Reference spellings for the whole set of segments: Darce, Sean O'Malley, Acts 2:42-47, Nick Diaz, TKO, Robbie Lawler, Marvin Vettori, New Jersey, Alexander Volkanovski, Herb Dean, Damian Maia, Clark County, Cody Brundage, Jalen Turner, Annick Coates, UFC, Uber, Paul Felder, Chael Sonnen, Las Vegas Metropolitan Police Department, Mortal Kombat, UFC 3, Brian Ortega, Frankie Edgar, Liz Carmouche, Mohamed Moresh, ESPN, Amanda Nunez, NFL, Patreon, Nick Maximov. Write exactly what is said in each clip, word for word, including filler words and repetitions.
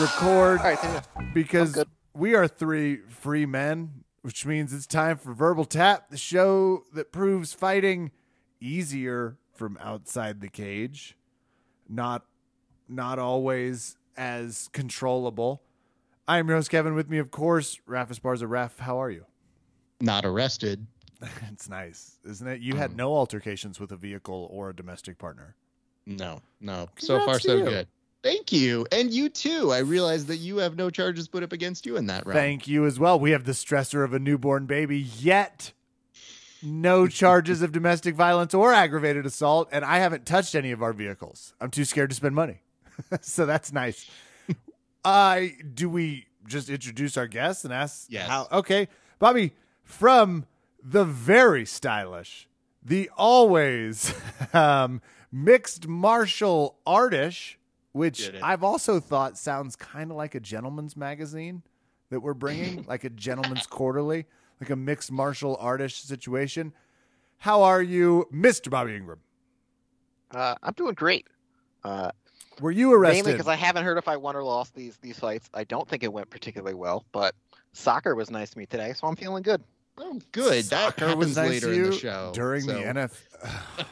record, right, because we are three free men, which means it's time for Verbal Tap, the show that proves fighting easier from outside the cage, not not always as controllable. I am your host, Kevin. With me, of course, Raph Esparza. Raph, how are you? Not arrested. It's nice, isn't it? You um, had no altercations with a vehicle or a domestic partner. No, no. Congrats, so far, so you. Good. Thank you. And you too. I realize that you have no charges put up against you in that round. Thank you as well. We have the stressor of a newborn baby, yet no charges of domestic violence or aggravated assault. And I haven't touched any of our vehicles. I'm too scared to spend money. So that's nice. Uh, do we just introduce our guests and ask yes. how? Okay. Bobby, from the very stylish, the always um, mixed martial artish, which I've also thought sounds kind of like a gentleman's magazine that we're bringing, like a gentleman's quarterly, like a mixed martial artist situation. How are you, Mister Bobby Ingram? Uh, I'm doing great. Uh, Were you arrested? Mainly because I haven't heard if I won or lost these these fights. I don't think it went particularly well, but soccer was nice to me today, so I'm feeling good. Oh, good. Soccer that was nice later to you in the show. During so. the N F L.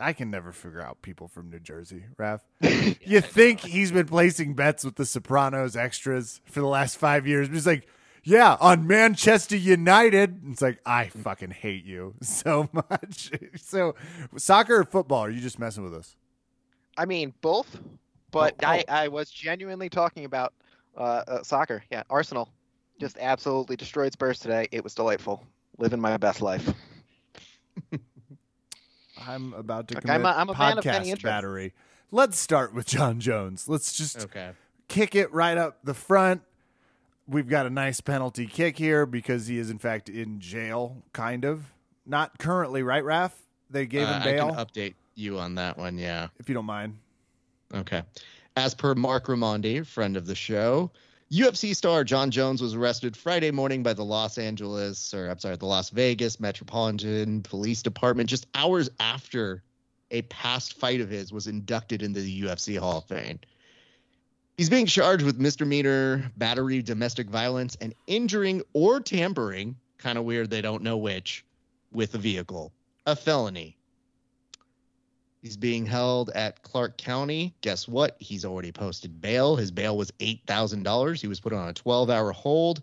I can never figure out people from New Jersey, Raph. Yeah, you think he's been placing bets with the Sopranos extras for the last five years. He's like, yeah, on Manchester United. It's like, I fucking hate you so much. So soccer or football, are you just messing with us? I mean, both, but oh, oh. I, I was genuinely talking about uh, uh, soccer. Yeah, Arsenal just absolutely destroyed Spurs today. It was delightful. Living my best life. I'm about to commit okay, I'm a, I'm a podcast battery. Let's start with John Jones. Let's just okay. kick it right up the front. We've got a nice penalty kick here because he is, in fact, in jail, kind of. Not currently, right, Raph? They gave uh, him bail? I can update you on that one, yeah. If you don't mind. Okay. As per Mark Ramondi, friend of the show, U F C star John Jones was arrested Friday morning by the Los Angeles, or I'm sorry, the Las Vegas Metropolitan Police Department just hours after a past fight of his was inducted into the U F C Hall of Fame. He's being charged with misdemeanor, battery, domestic violence, and injuring or tampering, kind of weird, they don't know which, with a vehicle, a felony. He's being held at Clark County. Guess what? He's already posted bail. His bail was eight thousand dollars. He was put on a twelve-hour hold,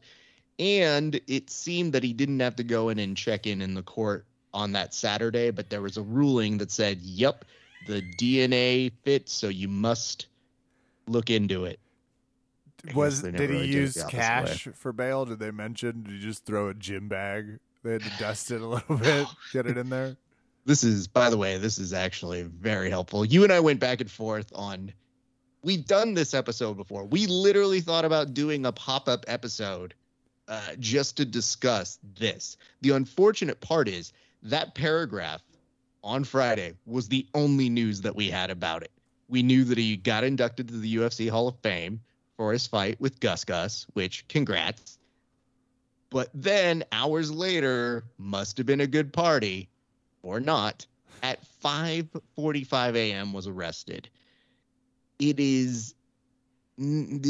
and it seemed that he didn't have to go in and check in in the court on that Saturday, but there was a ruling that said, yep, the D N A fits, so you must look into it. Was Did he really use cash for bail? Did they mention? Did you just throw a gym bag? They had to dust it a little bit, get it in there? This is, by the way, this is actually very helpful. You and I went back and forth on, we've done this episode before. We literally thought about doing a pop-up episode uh, just to discuss this. The unfortunate part is that paragraph on Friday was the only news that we had about it. We knew that he got inducted to the U F C Hall of Fame for his fight with Gus Gus, which, congrats. But then hours later, must have been a good party. Or not, at five forty-five a.m. was arrested. It is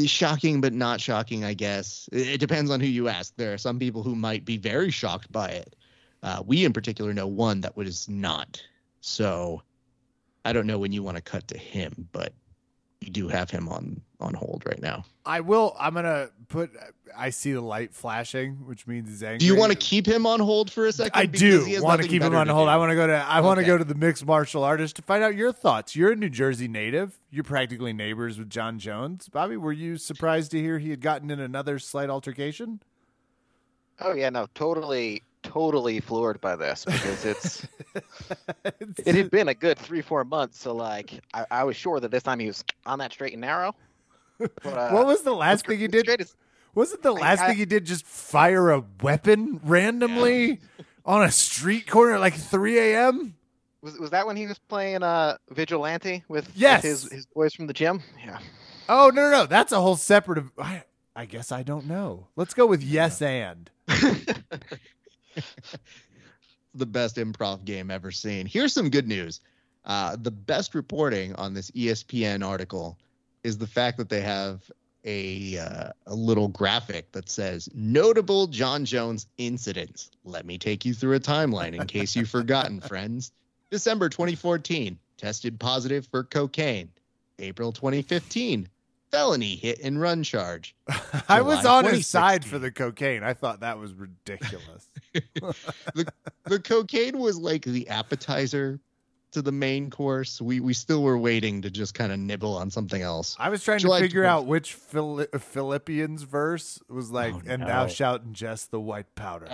shocking, but not shocking, I guess. It depends on who you ask. There are some people who might be very shocked by it. Uh, we, in particular, know one that was not. So I don't know when you want to cut to him, but you do have him on, on hold right now. I will. I'm going to put, I see the light flashing, which means he's angry. Do you want to keep him on hold for a second? I do want to keep him on hold. Do. I want to go to, I okay. want to go to the mixed martial artist to find out your thoughts. You're a New Jersey native. You're practically neighbors with John Jones. Bobby, were you surprised to hear he had gotten in another slight altercation? Oh yeah, no, totally, totally floored by this because it's, it's it had been a good three, four months. So like, I, I was sure that this time he was on that straight and narrow. But, uh, what was the last thing you did? As, Wasn't the last I, I, thing you did just fire a weapon randomly yeah. on a street corner at like three a.m.? Was was that when he was playing uh, Vigilante with, yes. with his, his boys from the gym? Yeah. Oh, no, no, no. That's a whole separate of, I, I guess I don't know. Let's go with yes yeah. and. The best improv game ever seen. Here's some good news. Uh, the best reporting on this E S P N article is the fact that they have a uh, a little graphic that says notable John Jones incidents. Let me take you through a timeline in case you've forgotten, friends. December twenty fourteen, tested positive for cocaine. April twenty fifteen, felony hit and run charge. July I was on his side for the cocaine. I thought that was ridiculous. the, the cocaine was like the appetizer to the main course. We we still were waiting to just kind of nibble on something else. I was trying July to figure twenty- out which Phil- Philippians verse was like, oh, and no. Thou shalt ingest the white powder.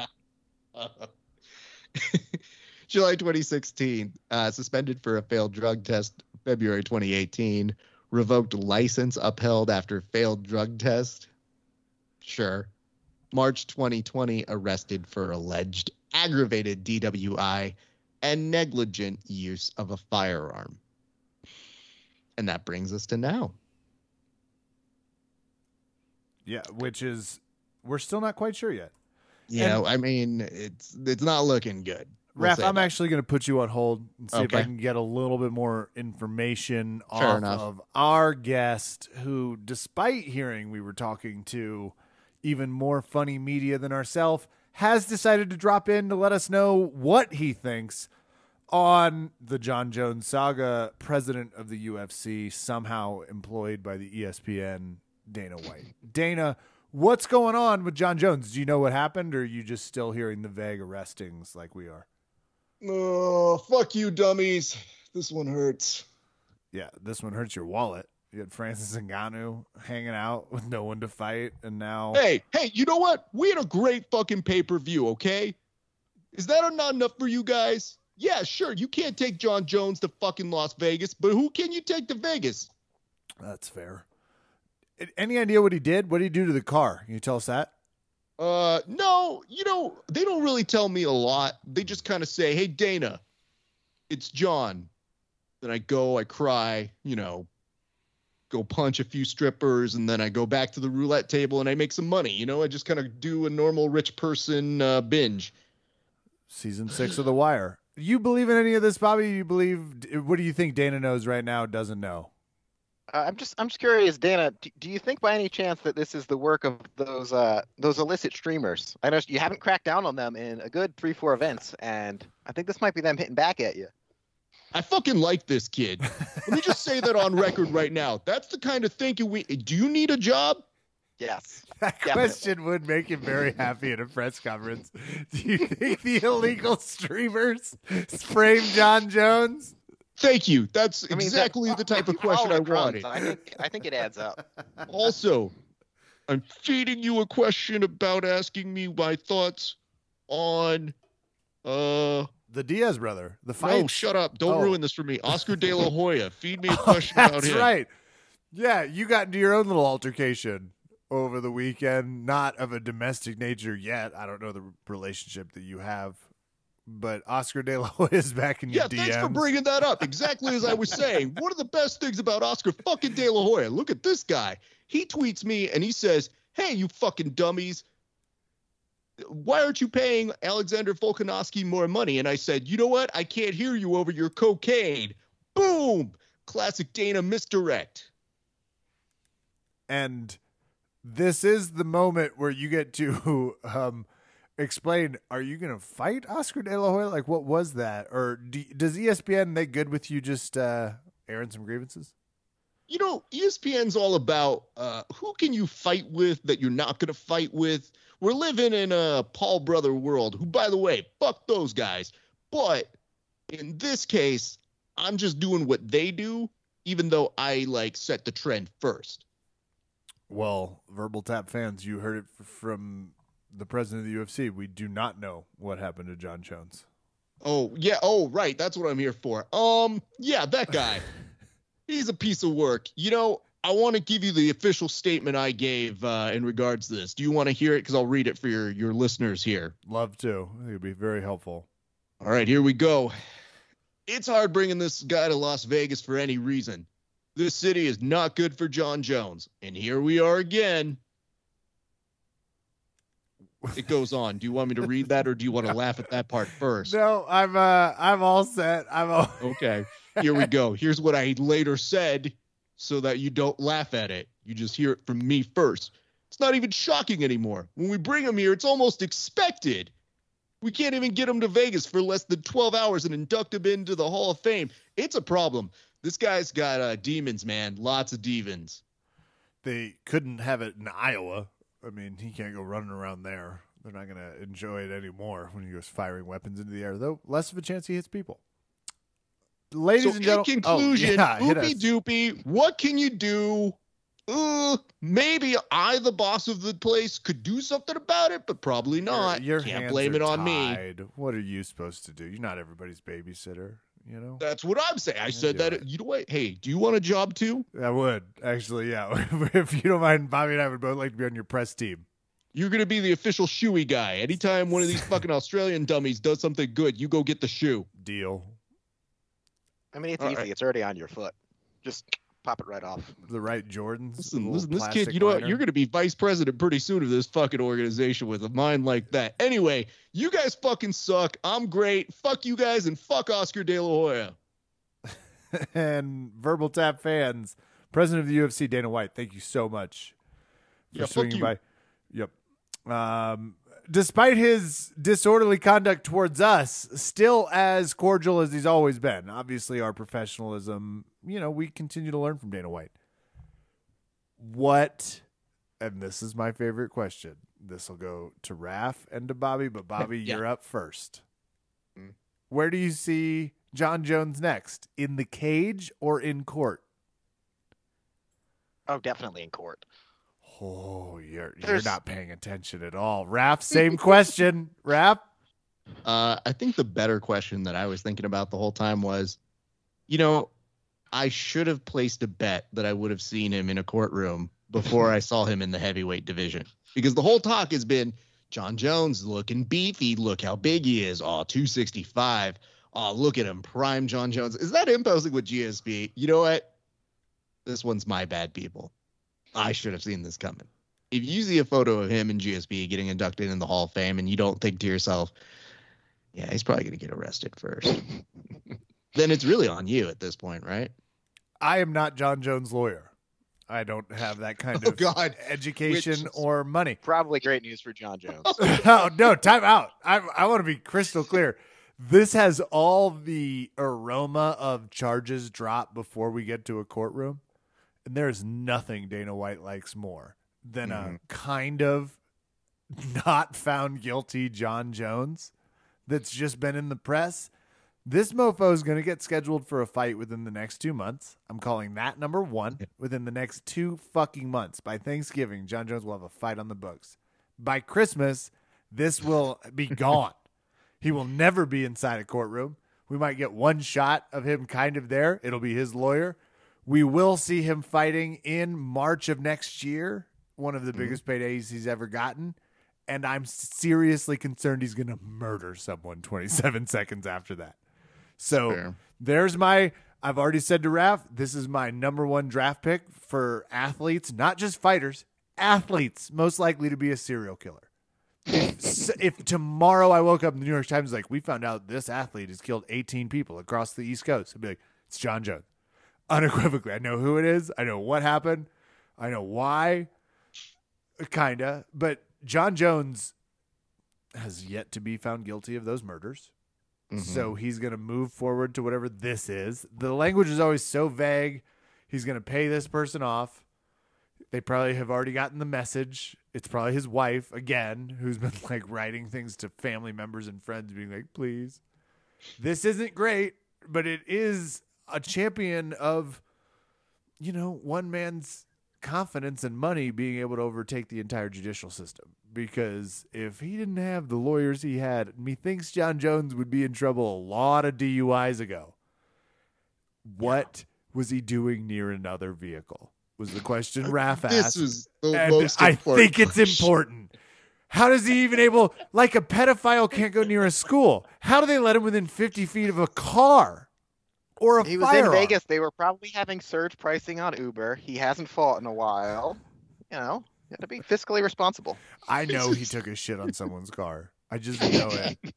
July twenty sixteen, uh, suspended for a failed drug test. February twenty eighteen, revoked license upheld after failed drug test. Sure. March twenty twenty, arrested for alleged aggravated D W I and negligent use of a firearm. And that brings us to now. Yeah, which is, we're still not quite sure yet. You and- know, I mean, it's it's not looking good. We'll Raph, I'm that. actually going to put you on hold and see okay. if I can get a little bit more information Fair off enough. of our guest, who, despite hearing we were talking to even more funny media than ourselves, has decided to drop in to let us know what he thinks on the John Jones saga, president of the U F C, somehow employed by the E S P N, Dana White. Dana, what's going on with John Jones? Do you know what happened, or are you just still hearing the vague arrestings like we are? Oh, fuck you, dummies. This one hurts. Yeah, this one hurts your wallet. You had Francis Ngannou hanging out with no one to fight, and now... Hey, hey, you know what? We had a great fucking pay-per-view, okay? Is that not enough for you guys? Yeah, sure, you can't take John Jones to fucking Las Vegas, but who can you take to Vegas? That's fair. Any idea what he did? What did he do to the car? Can you tell us that? Uh, no, you know, they don't really tell me a lot. They just kind of say, hey, Dana, it's John. Then I go, I cry, you know, go punch a few strippers. And then I go back to the roulette table and I make some money. You know, I just kind of do a normal rich person uh, binge. Season six of The Wire. You believe in any of this, Bobby? You believe? What do you think Dana knows right now? Doesn't know. Uh, I'm just, I'm just curious, Dana. Do, do you think by any chance that this is the work of those, uh, those illicit streamers? I know you haven't cracked down on them in a good three, four events, and I think this might be them hitting back at you. I fucking like this kid. Let me just say that on record right now. That's the kind of thinking we. Do you need a job? Yes. That question yeah. would make him very happy at a press conference. Do you think the illegal streamers frame John Jones? Thank you. That's I mean, exactly that, the type of question I wanted. I think, I think it adds up. Also, I'm feeding you a question about asking me my thoughts on uh the Diaz brother. The fight. No, shut up. Don't oh. ruin this for me. Oscar De La Hoya. Feed me a question oh, about him. That's right. Yeah, you got into your own little altercation over the weekend, not of a domestic nature yet. I don't know the relationship that you have. But Oscar De La Hoya is back in your D Ms. Yeah, thanks for bringing that up. Exactly as I was saying. One of the best things about Oscar fucking De La Hoya. Look at this guy. He tweets me and he says, hey, you fucking dummies. Why aren't you paying Alexander Volkanovski more money? And I said, you know what? I can't hear you over your cocaine. Boom. Classic Dana misdirect. And this is the moment where you get to... um. Explain, are you going to fight Oscar De La Hoya? Like, what was that? Or do, does E S P N, they good with you just uh, airing some grievances? You know, E S P N's all about uh, who can you fight with that you're not going to fight with. We're living in a Paul Brother world who, by the way, fuck those guys. But in this case, I'm just doing what they do, even though I, like, set the trend first. Well, Verbal Tap fans, you heard it from... the president of the U F C, we do not know what happened to John Jones. Oh yeah. Oh, right. That's what I'm here for. Um, yeah, that guy, he's a piece of work. You know, I want to give you the official statement I gave uh, in regards to this. Do you want to hear it? Cause I'll read it for your, your listeners here. Love to. It would be very helpful. All right, here we go. It's hard bringing this guy to Las Vegas for any reason. This city is not good for John Jones. And here we are again. It goes on. Do you want me to read that, or do you want to laugh at that part first? No, I'm uh, I'm all set. I'm all okay. Here we go. Here's what I later said so that you don't laugh at it. You just hear it from me first. It's not even shocking anymore. When we bring him here, it's almost expected. We can't even get him to Vegas for less than twelve hours and induct him into the Hall of Fame. It's a problem. This guy's got uh, demons, man. Lots of demons. They couldn't have it in Iowa. I mean, he can't go running around there. They're not going to enjoy it anymore when he goes firing weapons into the air, though less of a chance he hits people. Ladies so and gentlemen, in conclusion, oh, yeah, oopie doopie, what can you do? Uh, maybe I, the boss of the place, could do something about it, but probably not. Your, your Can't blame it on tied. me. What are you supposed to do? You're not everybody's babysitter, you know? That's what I'm saying. I yeah, said that. It. You know what? Hey, do you want a job too? I would, actually, yeah. If you don't mind, Bobby and I would both like to be on your press team. You're going to be the official shoey guy. Anytime one of these fucking Australian dummies does something good, you go get the shoe. Deal. I mean, it's All easy. Right. It's already on your foot. Just... pop it right off. The right Jordans. Listen, listen, this kid, you know what? You're going to be vice president pretty soon of this fucking organization with a mind like that. Anyway, you guys fucking suck. I'm great. Fuck you guys and fuck Oscar De La Hoya. And Verbal Tap fans, president of the U F C, Dana White, thank you so much for yeah, swinging by. Yep. Um, despite his disorderly conduct towards us, still as cordial as he's always been. Obviously, our professionalism, you know, we continue to learn from Dana White. What, and this is my favorite question. This will go to Raph and to Bobby, but Bobby, yeah. you're up first. Mm. Where do you see John Jones next? In the cage or in court? Oh, definitely in court. Oh, you're There's... you're not paying attention at all. Raph, same question. Raph? Uh, I think the better question that I was thinking about the whole time was, you know, I should have placed a bet that I would have seen him in a courtroom before I saw him in the heavyweight division. Because the whole talk has been, John Jones looking beefy. Look how big he is. Oh, two sixty-five. Oh, look at him. Prime John Jones. Is that him posing with G S P? You know what? This one's my bad, people. I should have seen this coming. If you see a photo of him and G S P getting inducted in the Hall of Fame and you don't think to yourself, yeah, he's probably going to get arrested first, then it's really on you at this point, right? I am not John Jones' lawyer. I don't have that kind oh, of God. education or money. Probably great news for John Jones. oh, no, time out. I, I want to be crystal clear. This has all the aroma of charges dropped before we get to a courtroom. And there is nothing Dana White likes more than mm-hmm. a kind of not found guilty John Jones that's just been in the press. This mofo is going to get scheduled for a fight within the next two months. I'm calling that number one. Within the next two fucking months. By Thanksgiving, John Jones will have a fight on the books. By Christmas, this will be gone. He will never be inside a courtroom. We might get one shot of him kind of there. It'll be his lawyer. We will see him fighting in March of next year, one of the mm-hmm. biggest paydays he's ever gotten, and I'm seriously concerned he's going to murder someone twenty-seven seconds after that. So Fair. there's my, I've already said to Raph, this is my number one draft pick for athletes, not just fighters, athletes most likely to be a serial killer. If, if tomorrow I woke up and the New York Times is like, we found out this athlete has killed eighteen people across the East Coast, I'd be like, it's John Jones. Unequivocally. I know who it is. I know what happened. I know why. Kinda. But John Jones has yet to be found guilty of those murders. Mm-hmm. So he's going to move forward to whatever this is. The language is always so vague. He's going to pay this person off. They probably have already gotten the message. It's probably his wife again, who's been like writing things to family members and friends being like, please, this isn't great, but it is a champion of, you know, one man's confidence and money being able to overtake the entire judicial system. Because if he didn't have the lawyers he had, methinks John Jones would be in trouble a lot of D U Is ago. What yeah. was he doing near another vehicle? Was the question Raph asked. This is the and most I important think question. It's important. How does he even able, like a pedophile can't go near a school. How do they let him within fifty feet of a car? Or a he was firearm. In Vegas. They were probably having surge pricing on Uber. He hasn't fought in a while. You know, you got to be fiscally responsible. I know he took a shit on someone's car. I just know it.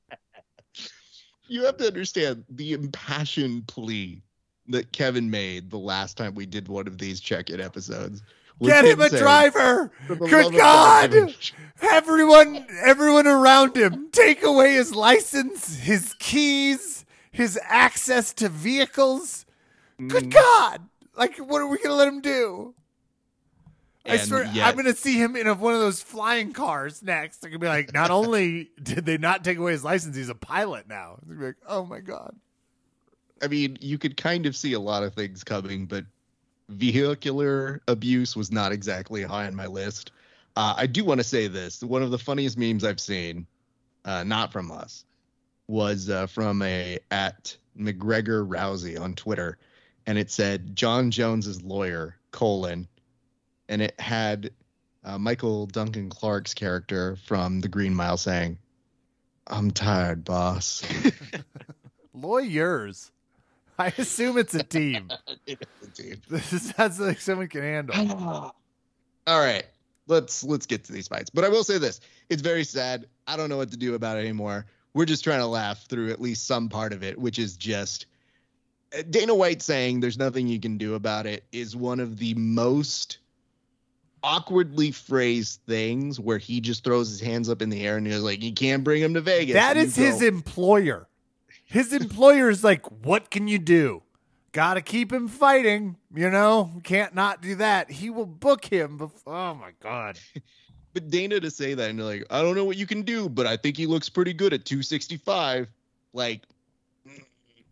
You have to understand the impassioned plea that Kevin made the last time we did one of these check-in episodes Get him a driver. Good God. Everyone, everyone around him, take away his license, his keys, his access to vehicles. Good God. Like, what are we going to let him do? I and swear, yet, I'm going to see him in a, one of those flying cars next. I'm going to be like, not only did they not take away his license, he's a pilot now. It's going to be like, oh, my God. I mean, you could kind of see a lot of things coming, but vehicular abuse was not exactly high on my list. Uh, I do want to say this. One of the funniest memes I've seen, uh, not from us, was uh, from a at McGregor Rousey on Twitter. And it said, John Jones's lawyer, colon, and it had uh, Michael Duncan Clark's character from The Green Mile saying, I'm tired, boss. Lawyers. I assume it's a team. It is a team. This sounds like someone can handle. All right. Let's let's get to these fights. But I will say this. It's very sad. I don't know what to do about it anymore. We're just trying to laugh through at least some part of it, which is just Dana White saying there's nothing you can do about it is one of the most awkwardly phrased things where he just throws his hands up in the air and he's like, you can't bring him to Vegas. That is his employer. His employer is like, what can you do? Got to keep him fighting. You know, can't not do that. He will book him. Before- oh, my God. But Dana to say that and like, I don't know what you can do, but I think he looks pretty good at two sixty-five. Like,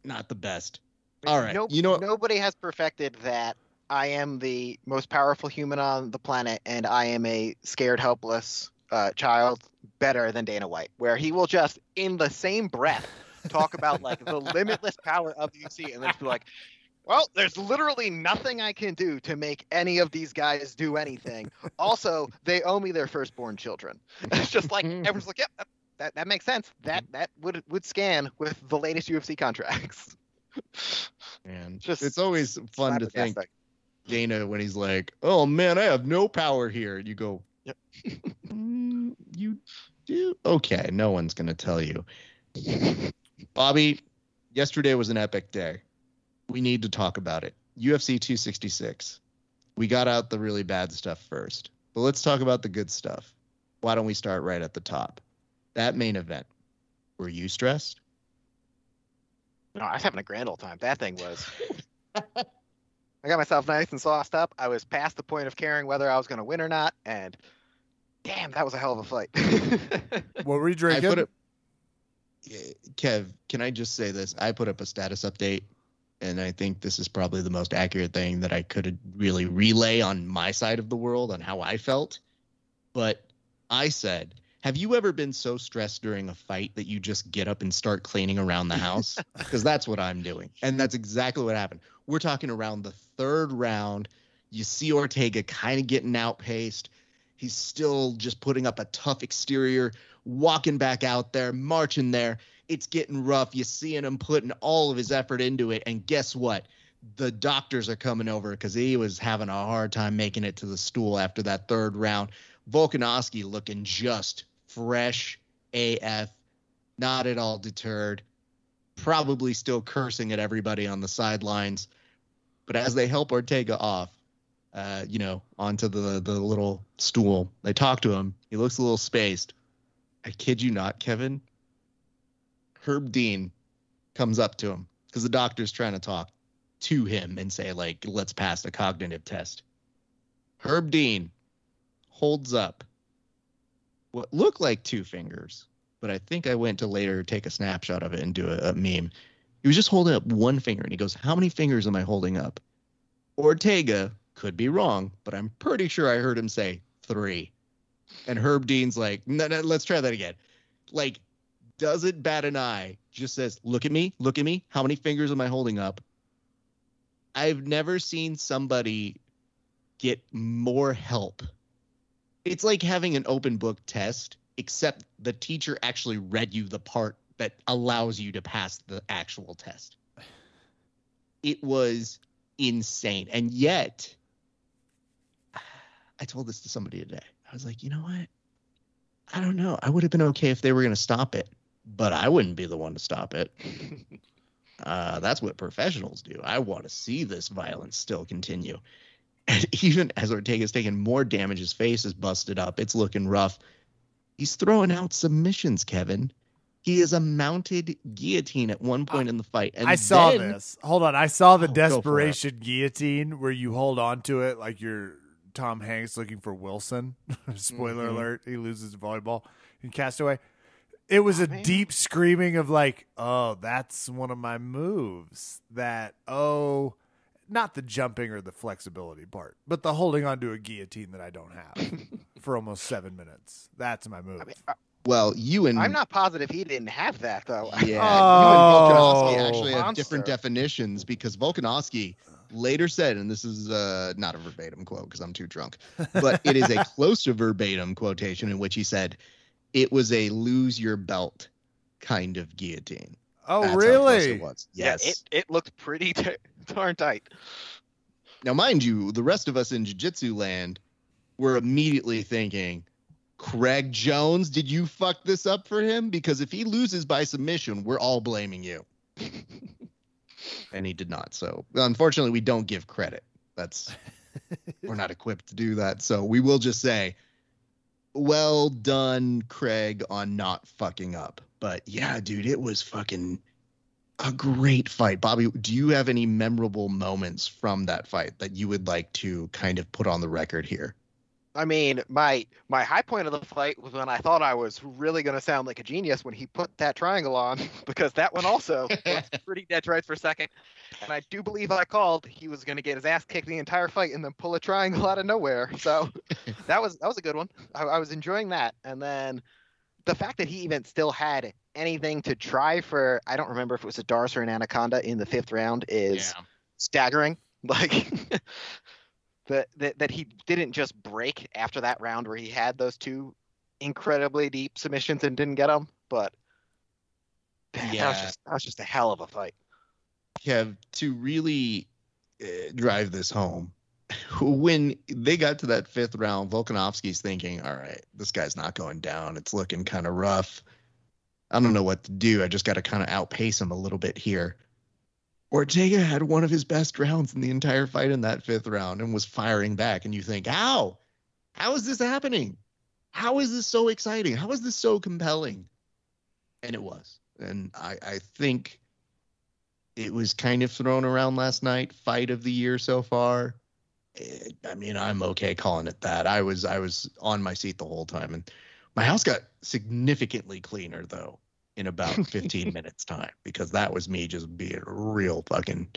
not the best. All right. Nope, you know, nobody has perfected that. I am the most powerful human on the planet, and I am a scared, helpless uh, child better than Dana White, where he will just, in the same breath, talk about like the limitless power of the U F C and then be like, well, there's literally nothing I can do to make any of these guys do anything. Also, they owe me their firstborn children. It's just like, everyone's like, yep, yeah, that, that makes sense. That that would, would scan with the latest U F C contracts. Man, just it's always fun to think. Dana when he's like, oh man, I have no power here, and you go, yep. mm, you do okay, no one's gonna tell you. Bobby, yesterday was an epic day. We need to talk about it. U F C two sixty-six. We got out the really bad stuff first, but let's talk about the good stuff. Why don't we start right at the top? That main event. Were you stressed? No, I was having a grand old time. That thing was. I got myself nice and sauced up. I was past the point of caring whether I was going to win or not. And damn, that was a hell of a fight. What were you drinking? I put up, Kev, can I just say this? I put up a status update, and I think this is probably the most accurate thing that I could really relay on my side of the world on how I felt. But I said, have you ever been so stressed during a fight that you just get up and start cleaning around the house? Because that's what I'm doing. And that's exactly what happened. We're talking around the third round. You see Ortega kind of getting outpaced. He's still just putting up a tough exterior, walking back out there, marching there. It's getting rough. You're seeing him putting all of his effort into it. And guess what? The doctors are coming over because he was having a hard time making it to the stool after that third round. Volkanovski looking just fresh A F, not at all deterred, probably still cursing at everybody on the sidelines. But as they help Ortega off, uh, you know, onto the, the little stool, they talk to him. He looks a little spaced. I kid you not, Kevin. Herb Dean comes up to him because the doctor's trying to talk to him and say, like, let's pass the cognitive test. Herb Dean holds up what looked like two fingers, but I think I went to later take a snapshot of it and do a, a meme. He was just holding up one finger, and he goes, how many fingers am I holding up? Ortega could be wrong, but I'm pretty sure I heard him say three. And Herb Dean's like, no, no, let's try that again. Like, doesn't bat an eye, just says, look at me, look at me. How many fingers am I holding up? I've never seen somebody get more help. It's like having an open book test, except the teacher actually read you the part that allows you to pass the actual test. It was insane. And yet, I told this to somebody today. I was like, you know what? I don't know. I would have been okay if they were going to stop it, but I wouldn't be the one to stop it. uh, that's what professionals do. I want to see this violence still continue. And even as Ortega's taking more damage, his face is busted up. It's looking rough. He's throwing out submissions, Kevin. He is a mounted guillotine at one point I, in the fight. And I saw then, this. Hold on. I saw the oh, desperation guillotine where you hold on to it like you're Tom Hanks looking for Wilson. Spoiler mm-hmm. alert. He loses volleyball in Castaway. It was a deep screaming of like, oh, that's one of my moves. That, oh, not the jumping or the flexibility part, but the holding onto a guillotine that I don't have for almost seven minutes. That's my move. I mean, uh, well, you and I'm not positive he didn't have that, though. Yeah. Oh, you and Volkanovski actually monster. have different definitions, because Volkanovski later said, and this is uh, not a verbatim quote because I'm too drunk, but it is a close to verbatim quotation in which he said, it was a lose your belt kind of guillotine. Oh, That's really? It was. Yes. Yeah, it, it looked pretty t- darn tight. Now, mind you, the rest of us in jiu-jitsu land were immediately thinking, Craig Jones, did you fuck this up for him? Because if he loses by submission, we're all blaming you. And he did not. So, unfortunately, we don't give credit. That's we're not equipped to do that. So we will just say, well done, Craig, on not fucking up. But yeah, dude, it was fucking a great fight. Bobby, do you have any memorable moments from that fight that you would like to kind of put on the record here? I mean, my my high point of the fight was when I thought I was really going to sound like a genius when he put that triangle on, because that one also was pretty dead right for a second. And I do believe I called he was going to get his ass kicked the entire fight and then pull a triangle out of nowhere. So that was that was a good one. I, I was enjoying that. And then the fact that he even still had anything to try for, I don't remember if it was a Darce or an Anaconda in the fifth round, is yeah. staggering. Like that, that that he didn't just break after that round where he had those two incredibly deep submissions and didn't get them. But man, yeah. that, was just, that was just a hell of a fight. Kev, to really uh, drive this home, when they got to that fifth round, Volkanovski's thinking, all right, this guy's not going down. It's looking kind of rough. I don't know what to do. I just got to kind of outpace him a little bit here. Ortega had one of his best rounds in the entire fight in that fifth round and was firing back. And you think, how? How is this happening? How is this so exciting? How is this so compelling? And it was. And I, I think it was kind of thrown around last night, fight of the year so far. I mean, I'm okay calling it that. I was I was on my seat the whole time, and my house got significantly cleaner though in about fifteen minutes time, because that was me just being real fucking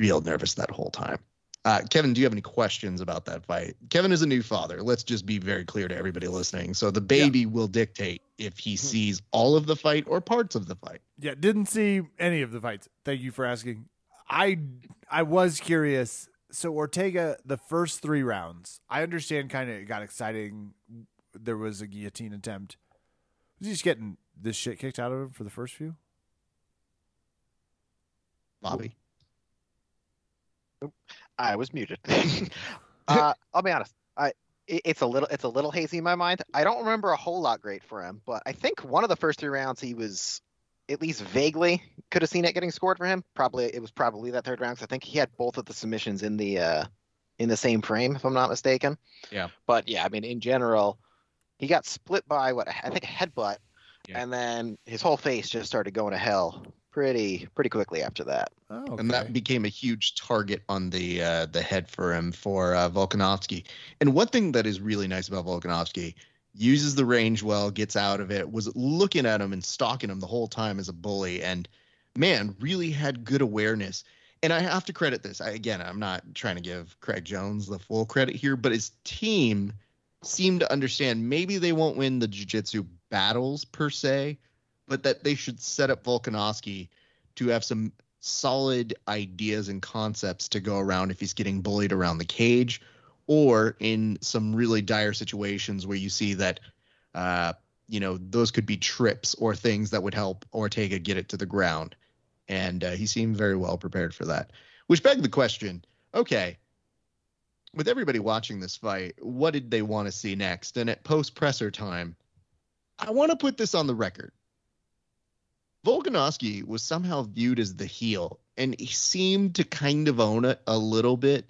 real nervous that whole time. Uh, Kevin, do you have any questions about that fight? Kevin is a new father. Let's just be very clear to everybody listening. So the baby yeah. will dictate if he sees all of the fight or parts of the fight. Yeah, didn't see any of the fights. Thank you for asking. I I was curious. So Ortega, the first three rounds, I understand kind of it got exciting. There was a guillotine attempt. Was he just getting this shit kicked out of him for the first few? Bobby. I was muted. uh, I'll be honest. I it, it's a little it's a little hazy in my mind. I don't remember a whole lot great for him, but I think one of the first three rounds he was at least vaguely could have seen it getting scored for him. Probably it was probably that third round, because I think he had both of the submissions in the uh, in the same frame, if I'm not mistaken. Yeah. But yeah, I mean, in general, he got split by what I think a headbutt, yeah. and then his whole face just started going to hell pretty pretty quickly after that. Oh, okay. And that became a huge target on the uh, the head for him for uh, Volkanovski. And one thing that is really nice about Volkanovski. Uses the range well, gets out of it, was looking at him and stalking him the whole time as a bully, and, man, really had good awareness. And I have to credit this. I, again, I'm not trying to give Craig Jones the full credit here, but his team seemed to understand maybe they won't win the jiu-jitsu battles per se, but that they should set up Volkanovski to have some solid ideas and concepts to go around if he's getting bullied around the cage, or in some really dire situations where you see that, uh, you know, those could be trips or things that would help Ortega get it to the ground. And uh, he seemed very well prepared for that, which begged the question, okay, with everybody watching this fight, what did they want to see next? And at post-presser time, I want to put this on the record. Volkanovski was somehow viewed as the heel, and he seemed to kind of own it a little bit.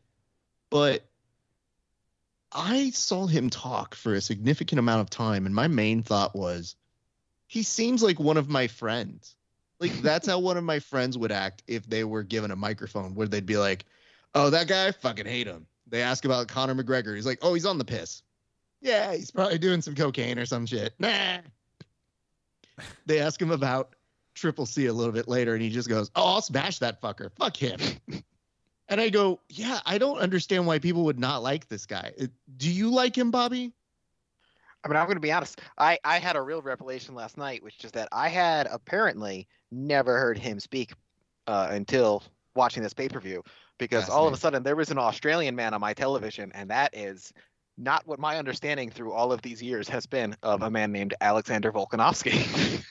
But I saw him talk for a significant amount of time, and my main thought was, he seems like one of my friends. Like, that's how one of my friends would act if they were given a microphone, where they'd be like, oh, that guy, I fucking hate him. They ask about Conor McGregor. He's like, oh, he's on the piss. Yeah, he's probably doing some cocaine or some shit. Nah. They ask him about Triple C a little bit later, and he just goes, oh, I'll smash that fucker. Fuck him. And I go, yeah, I don't understand why people would not like this guy. Do you like him, Bobby? I mean, I'm going to be honest. I, I had a real revelation last night, which is that I had apparently never heard him speak uh, until watching this pay-per-view, because all of a sudden there was an Australian man on my television, and that is not what my understanding through all of these years has been of a man named Alexander Volkanovski.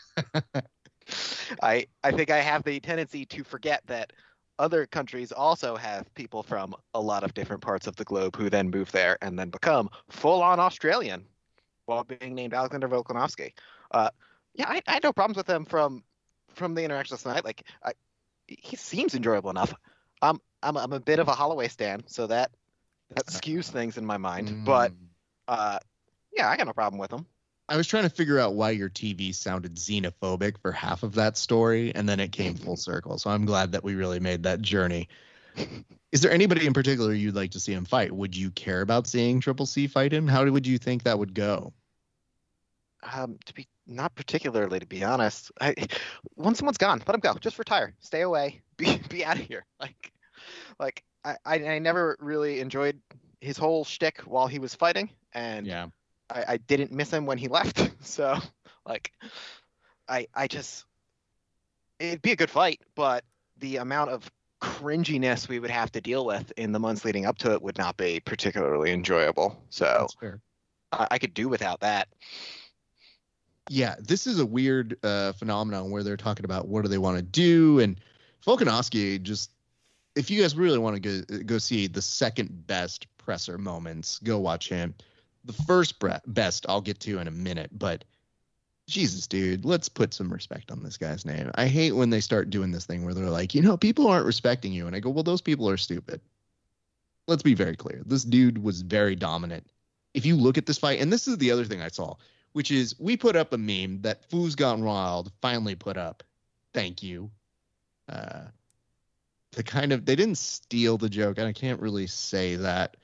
I I think I have the tendency to forget that other countries also have people from a lot of different parts of the globe who then move there and then become full-on Australian while being named Alexander Volkanovski. Uh, yeah, I, I had no problems with him from from the interaction tonight. Like, I, he seems enjoyable enough. I'm I'm I'm a bit of a Holloway stan, so that that skews things in my mind. Mm. But uh, yeah, I got no problem with him. I was trying to figure out why your T V sounded xenophobic for half of that story, and then it came full circle. So I'm glad that we really made that journey. Is there anybody in particular you'd like to see him fight? Would you care about seeing Triple C fight him? How would you think that would go? Um, to be not particularly, to be honest. I, once someone's gone, let him go. Just retire. Stay away. Be be out of here. Like, like I, I, I never really enjoyed his whole shtick while he was fighting, and yeah. I, I didn't miss him when he left, so like I I just it'd be a good fight, but the amount of cringiness we would have to deal with in the months leading up to it would not be particularly enjoyable. So that's fair. I, I could do without that. Yeah, this is a weird uh, phenomenon where they're talking about what do they want to do, and Volkanovski, just if you guys really want to go go see the second best presser moments, go watch him. The first best I'll get to in a minute, but Jesus, dude, let's put some respect on this guy's name. I hate when they start doing this thing where they're like, you know, people aren't respecting you. And I go, well, those people are stupid. Let's be very clear. This dude was very dominant. If you look at this fight, and this is the other thing I saw, which is we put up a meme that Foo's Gone Wild finally put up. Thank you. Uh, the kind of, they didn't steal the joke, and I can't really say that,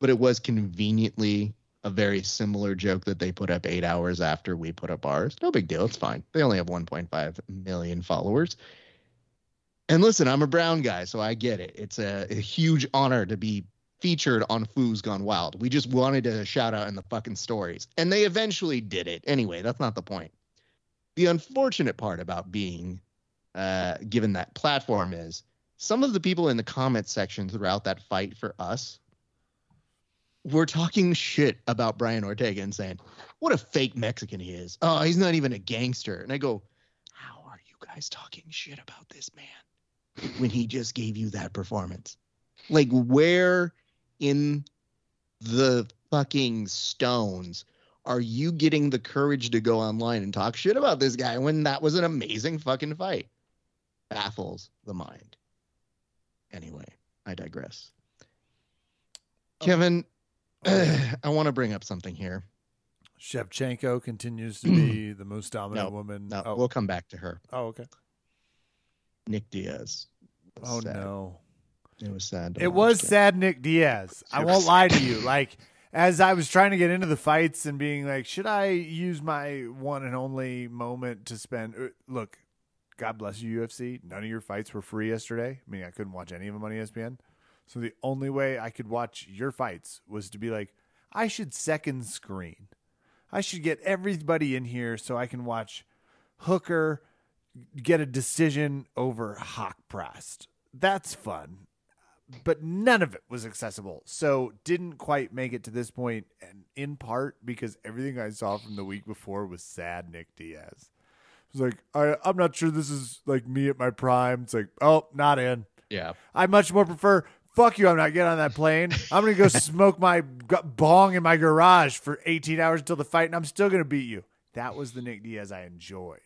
but it was conveniently a very similar joke that they put up eight hours after we put up ours. No big deal. It's fine. They only have one point five million followers. And listen, I'm a brown guy, so I get it. It's a, a huge honor to be featured on Foo's Gone Wild. We just wanted to shout out in the fucking stories. And they eventually did it. Anyway, that's not the point. The unfortunate part about being uh, given that platform is some of the people in the comment section throughout that fight for us we're talking shit about Brian Ortega and saying, what a fake Mexican he is. Oh, he's not even a gangster. And I go, how are you guys talking shit about this man when he just gave you that performance? Like, where in the fucking stones are you getting the courage to go online and talk shit about this guy when that was an amazing fucking fight? Baffles the mind. Anyway, I digress. Okay. Kevin, I want to bring up something here. Shevchenko continues to be the most dominant no, woman. No, oh. We'll come back to her. Oh, okay. Nick Diaz. Oh, sad. no. It was sad. It was it. sad, Nick Diaz. I won't lie to you. Like, as I was trying to get into the fights and being like, should I use my one and only moment to spend? Look, God bless you, U F C. None of your fights were free yesterday. I mean, I couldn't watch any of them on E S P N. So the only way I could watch your fights was to be like, I should second screen. I should get everybody in here so I can watch Hooker get a decision over Hockprost. That's fun. But none of it was accessible. So didn't quite make it to this point, and in part because everything I saw from the week before was sad Nick Diaz. It was like, I, I'm not sure this is like me at my prime. It's like, oh, not in. Yeah. I much more prefer... Fuck you, I'm not getting on that plane. I'm going to go smoke my g- bong in my garage for eighteen hours until the fight, and I'm still going to beat you. That was the Nick Diaz I enjoyed.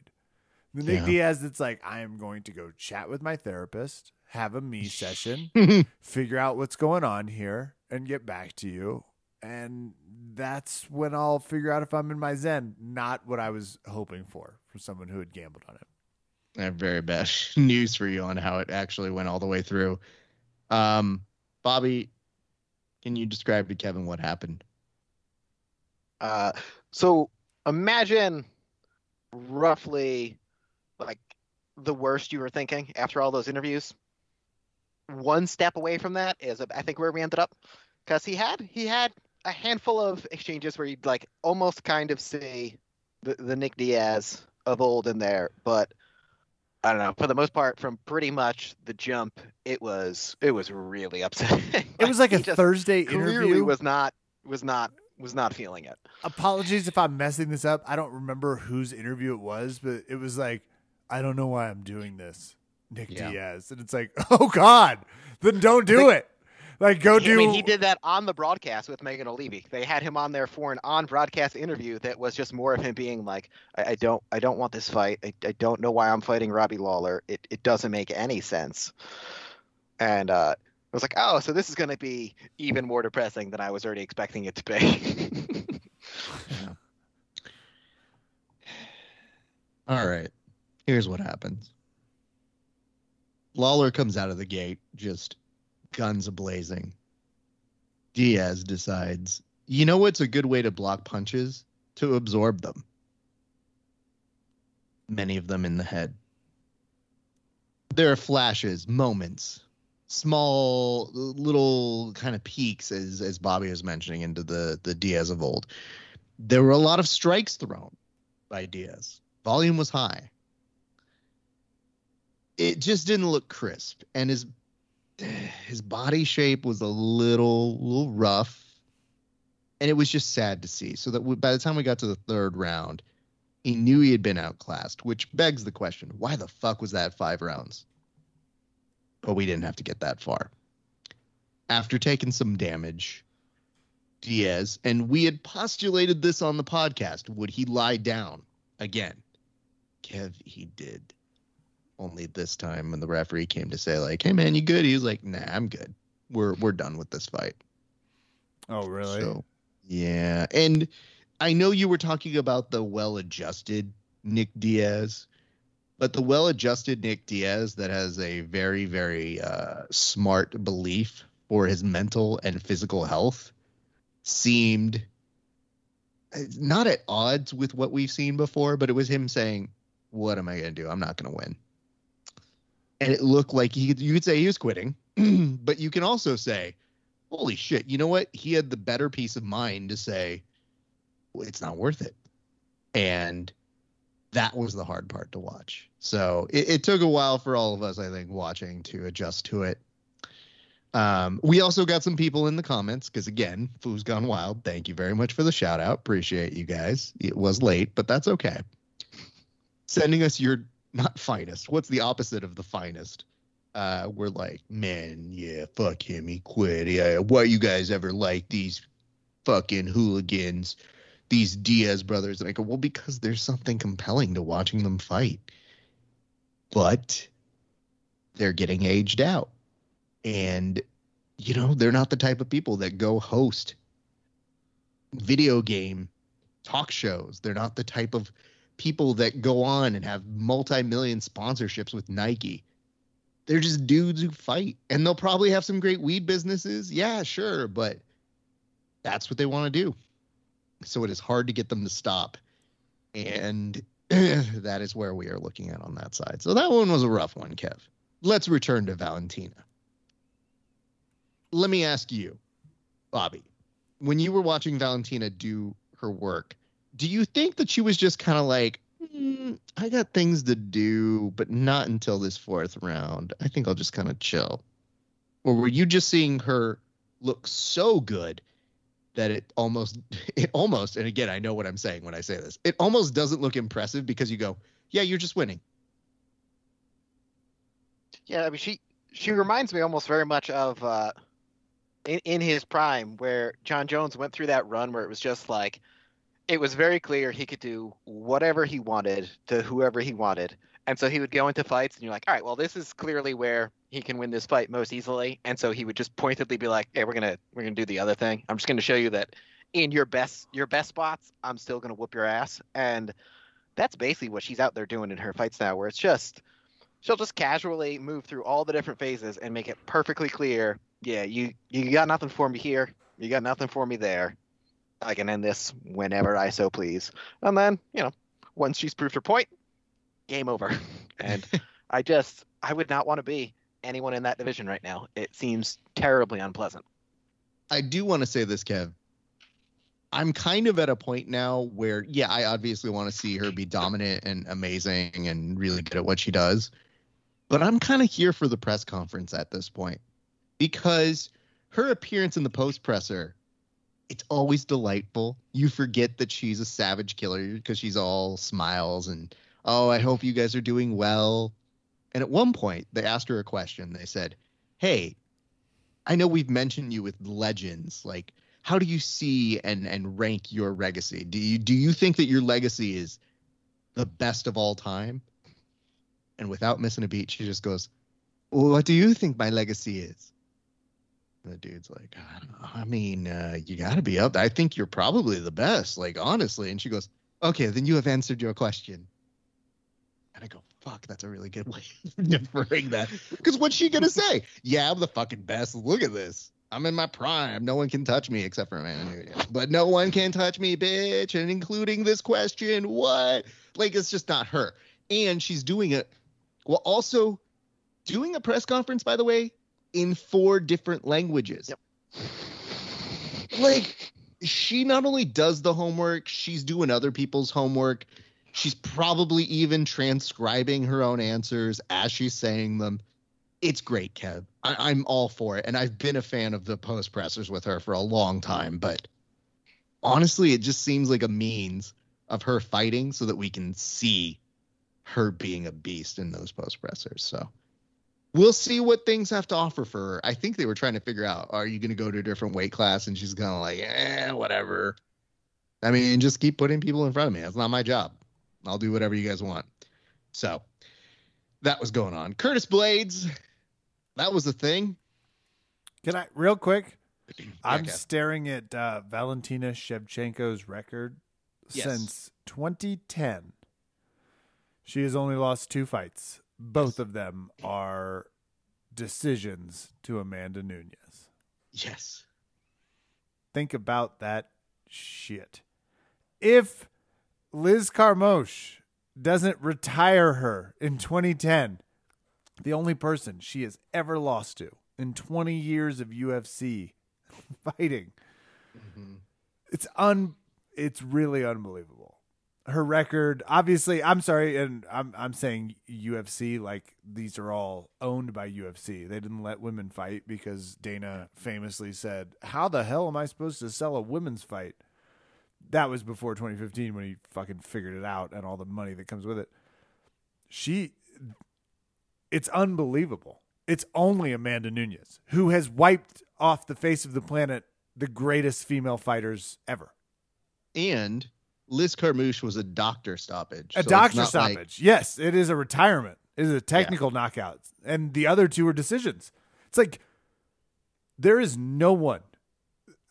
The Nick yeah. Diaz that's like, I am going to go chat with my therapist, have a me session, figure out what's going on here, and get back to you. And that's when I'll figure out if I'm in my zen. Not what I was hoping for for someone who had gambled on it. I have very bad news for you on how it actually went all the way through. Um, Bobby, can you describe to Kevin what happened? Uh, so imagine roughly like the worst you were thinking after all those interviews. One step away from that is, I think, where we ended up. Because he had he had a handful of exchanges where you'd like almost kind of see the, the Nick Diaz of old in there. But I don't know, for the most part, from pretty much the jump, it was it was really upsetting. Like, it was like a Thursday interview. Clearly was not was not was not feeling it. Apologies if I'm messing this up. I don't remember whose interview it was, but it was like, I don't know why I'm doing this, Nick yeah. Diaz. And it's like, oh God, then don't do like, it. Like, go do. I mean, he did that on the broadcast with Megan O'Leary. They had him on there for an on-broadcast interview that was just more of him being like, "I, I don't, I don't want this fight. I, I don't know why I'm fighting Robbie Lawler. It, it doesn't make any sense." And uh, I was like, "Oh, so this is going to be even more depressing than I was already expecting it to be." Yeah. All right, here's what happens. Lawler comes out of the gate just guns a-blazing. Diaz decides, you know what's a good way to block punches? To absorb them. Many of them in the head. There are flashes, moments, small little kind of peaks, as as Bobby was mentioning, into the, the Diaz of old. There were a lot of strikes thrown by Diaz. Volume was high. It just didn't look crisp, and his His body shape was a little, little rough, and it was just sad to see. So that we, by the time we got to the third round, he knew he had been outclassed, which begs the question, why the fuck was that five rounds? But we didn't have to get that far. After taking some damage, Diaz, and we had postulated this on the podcast, would he lie down again? Kev, he did. Only this time when the referee came to say, like, hey, man, you good? He was like, nah, I'm good. We're we're done with this fight. Oh, really? So, yeah. And I know you were talking about the well-adjusted Nick Diaz, but the well-adjusted Nick Diaz that has a very, very uh, smart belief for his mental and physical health seemed not at odds with what we've seen before, but it was him saying, what am I going to do? I'm not going to win. And it looked like he, you could say he was quitting, but you can also say, holy shit, you know what? He had the better peace of mind to say, well, it's not worth it. And that was the hard part to watch. So it, it took a while for all of us, I think, watching to adjust to it. Um, we also got some people in the comments because, again, Foo's Gone Wild. Thank you very much for the shout out. Appreciate you guys. It was late, but that's okay. Sending us your... Not finest. What's the opposite of the finest? Uh, we're like, man, yeah, fuck him. He quit. Yeah, why you guys ever like these fucking hooligans, these Diaz brothers? And I go, well, because there's something compelling to watching them fight. But they're getting aged out. And, you know, they're not the type of people that go host video game talk shows. They're not the type of people that go on and have multi-million sponsorships with Nike. They're just dudes who fight, and they'll probably have some great weed businesses. Yeah, sure. But that's what they want to do. So it is hard to get them to stop. And that is where we are looking at on that side. So that one was a rough one, Kev. Let's return to Valentina. Let me ask you, Bobby, when you were watching Valentina do her work, do you think that she was just kind of like, mm, I got things to do, but not until this fourth round. I think I'll just kind of chill. Or were you just seeing her look so good that it almost, it almost, and again, I know what I'm saying when I say this, it almost doesn't look impressive because you go, yeah, you're just winning. Yeah, I mean, she she reminds me almost very much of uh, in, in his prime where John Jones went through that run where it was just like, it was very clear he could do whatever he wanted to whoever he wanted. And so he would go into fights and you're like, all right, well, this is clearly where he can win this fight most easily. And so he would just pointedly be like, hey, we're going to we're going to do the other thing. I'm just going to show you that in your best your best spots, I'm still going to whoop your ass. And that's basically what she's out there doing in her fights now, where it's just she'll just casually move through all the different phases and make it perfectly clear. Yeah, you, you got nothing for me here. You got nothing for me there. I can end this whenever I so please. And then, you know, once she's proved her point, game over. And I just I would not want to be anyone in that division right now. It seems terribly unpleasant. I do want to say this, Kev. I'm kind of at a point now where, yeah, I obviously want to see her be dominant and amazing and really good at what she does. But I'm kind of here for the press conference at this point, because her appearance in the post-presser, it's always delightful. You forget that she's a savage killer because she's all smiles and, oh, I hope you guys are doing well. And at one point, they asked her a question. They said, hey, I know we've mentioned you with legends. Like, how do you see and, and rank your legacy? Do you, do you think that your legacy is the best of all time? And without missing a beat, she just goes, well, what do you think my legacy is? The dude's like, I don't know. I mean, uh, you got to be up. I think you're probably the best, like, honestly. And she goes, okay, then you have answered your question. And I go, fuck, that's a really good way of deferring that. Because what's she going to say? Yeah, I'm the fucking best. Look at this. I'm in my prime. No one can touch me except for Amanda Nunez. But no one can touch me, bitch. And including this question, what? Like, it's just not her. And she's doing it while also doing a press conference, by the way, in four different languages. Yep. Like, she not only does the homework, she's doing other people's homework. She's probably even transcribing her own answers as she's saying them. It's great, Kev. I- I'm all for it. And I've been a fan of the post pressers with her for a long time. But honestly, it just seems like a means of her fighting so that we can see her being a beast in those post pressers. So we'll see what things have to offer for her. I think they were trying to figure out, are you going to go to a different weight class? And she's kind of like, eh, whatever. I mean, just keep putting people in front of me. That's not my job. I'll do whatever you guys want. So that was going on. Curtis Blades, that was the thing. Can I, real quick, yeah, I'm Kev. staring at uh, Valentina Shevchenko's record. Yes. Since twenty ten. She has only lost two fights. Both of them are decisions to Amanda Nunez. Yes. Think about that shit. If Liz Carmouche doesn't retire her in twenty ten, the only person she has ever lost to in twenty years of U F C fighting, mm-hmm. it's un, it's really unbelievable. Her record, obviously, I'm sorry, and I'm I'm saying U F C, like, these are all owned by U F C. They didn't let women fight because Dana famously said, how the hell am I supposed to sell a women's fight? That was before twenty fifteen when he fucking figured it out and all the money that comes with it. She, it's unbelievable. It's only Amanda Nunez, who has wiped off the face of the planet the greatest female fighters ever. And Liz Carmouche was a doctor stoppage. A so doctor stoppage. Like, yes, it is a retirement. It is a technical yeah. knockout. And the other two are decisions. It's like, there is no one.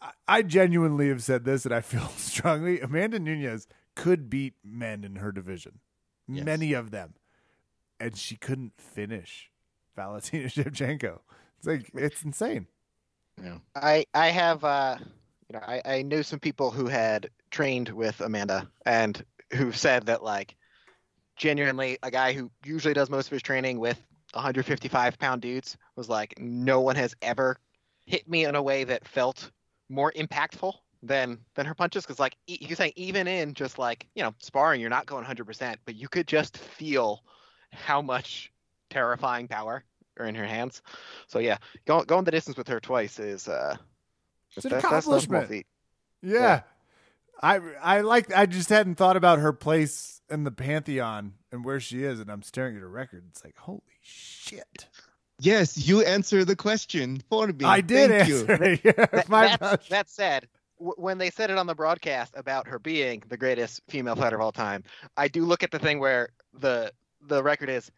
I, I genuinely have said this, and I feel strongly. Amanda Nunez could beat men in her division. Yes. Many of them. And she couldn't finish Valentina Shevchenko. It's like, it's insane. Yeah. I, I have... Uh... You know, I, I knew some people who had trained with Amanda and who said that, like, genuinely, a guy who usually does most of his training with one fifty-five pound dudes was like, no one has ever hit me in a way that felt more impactful than than her punches. Because, like, you're saying, even in just, like, you know, sparring, you're not going one hundred percent, but you could just feel how much terrifying power are in her hands. So, yeah, going, going the distance with her twice is... uh It's an accomplishment. Yeah. yeah. I I like I just hadn't thought about her place in the Pantheon and where she is, and I'm staring at her record. It's like, holy shit. Yes, you answer the question for me. I did Thank answer you. it. that, My that, that said, w- when they said it on the broadcast about her being the greatest female fighter of all time, I do look at the thing where the the record is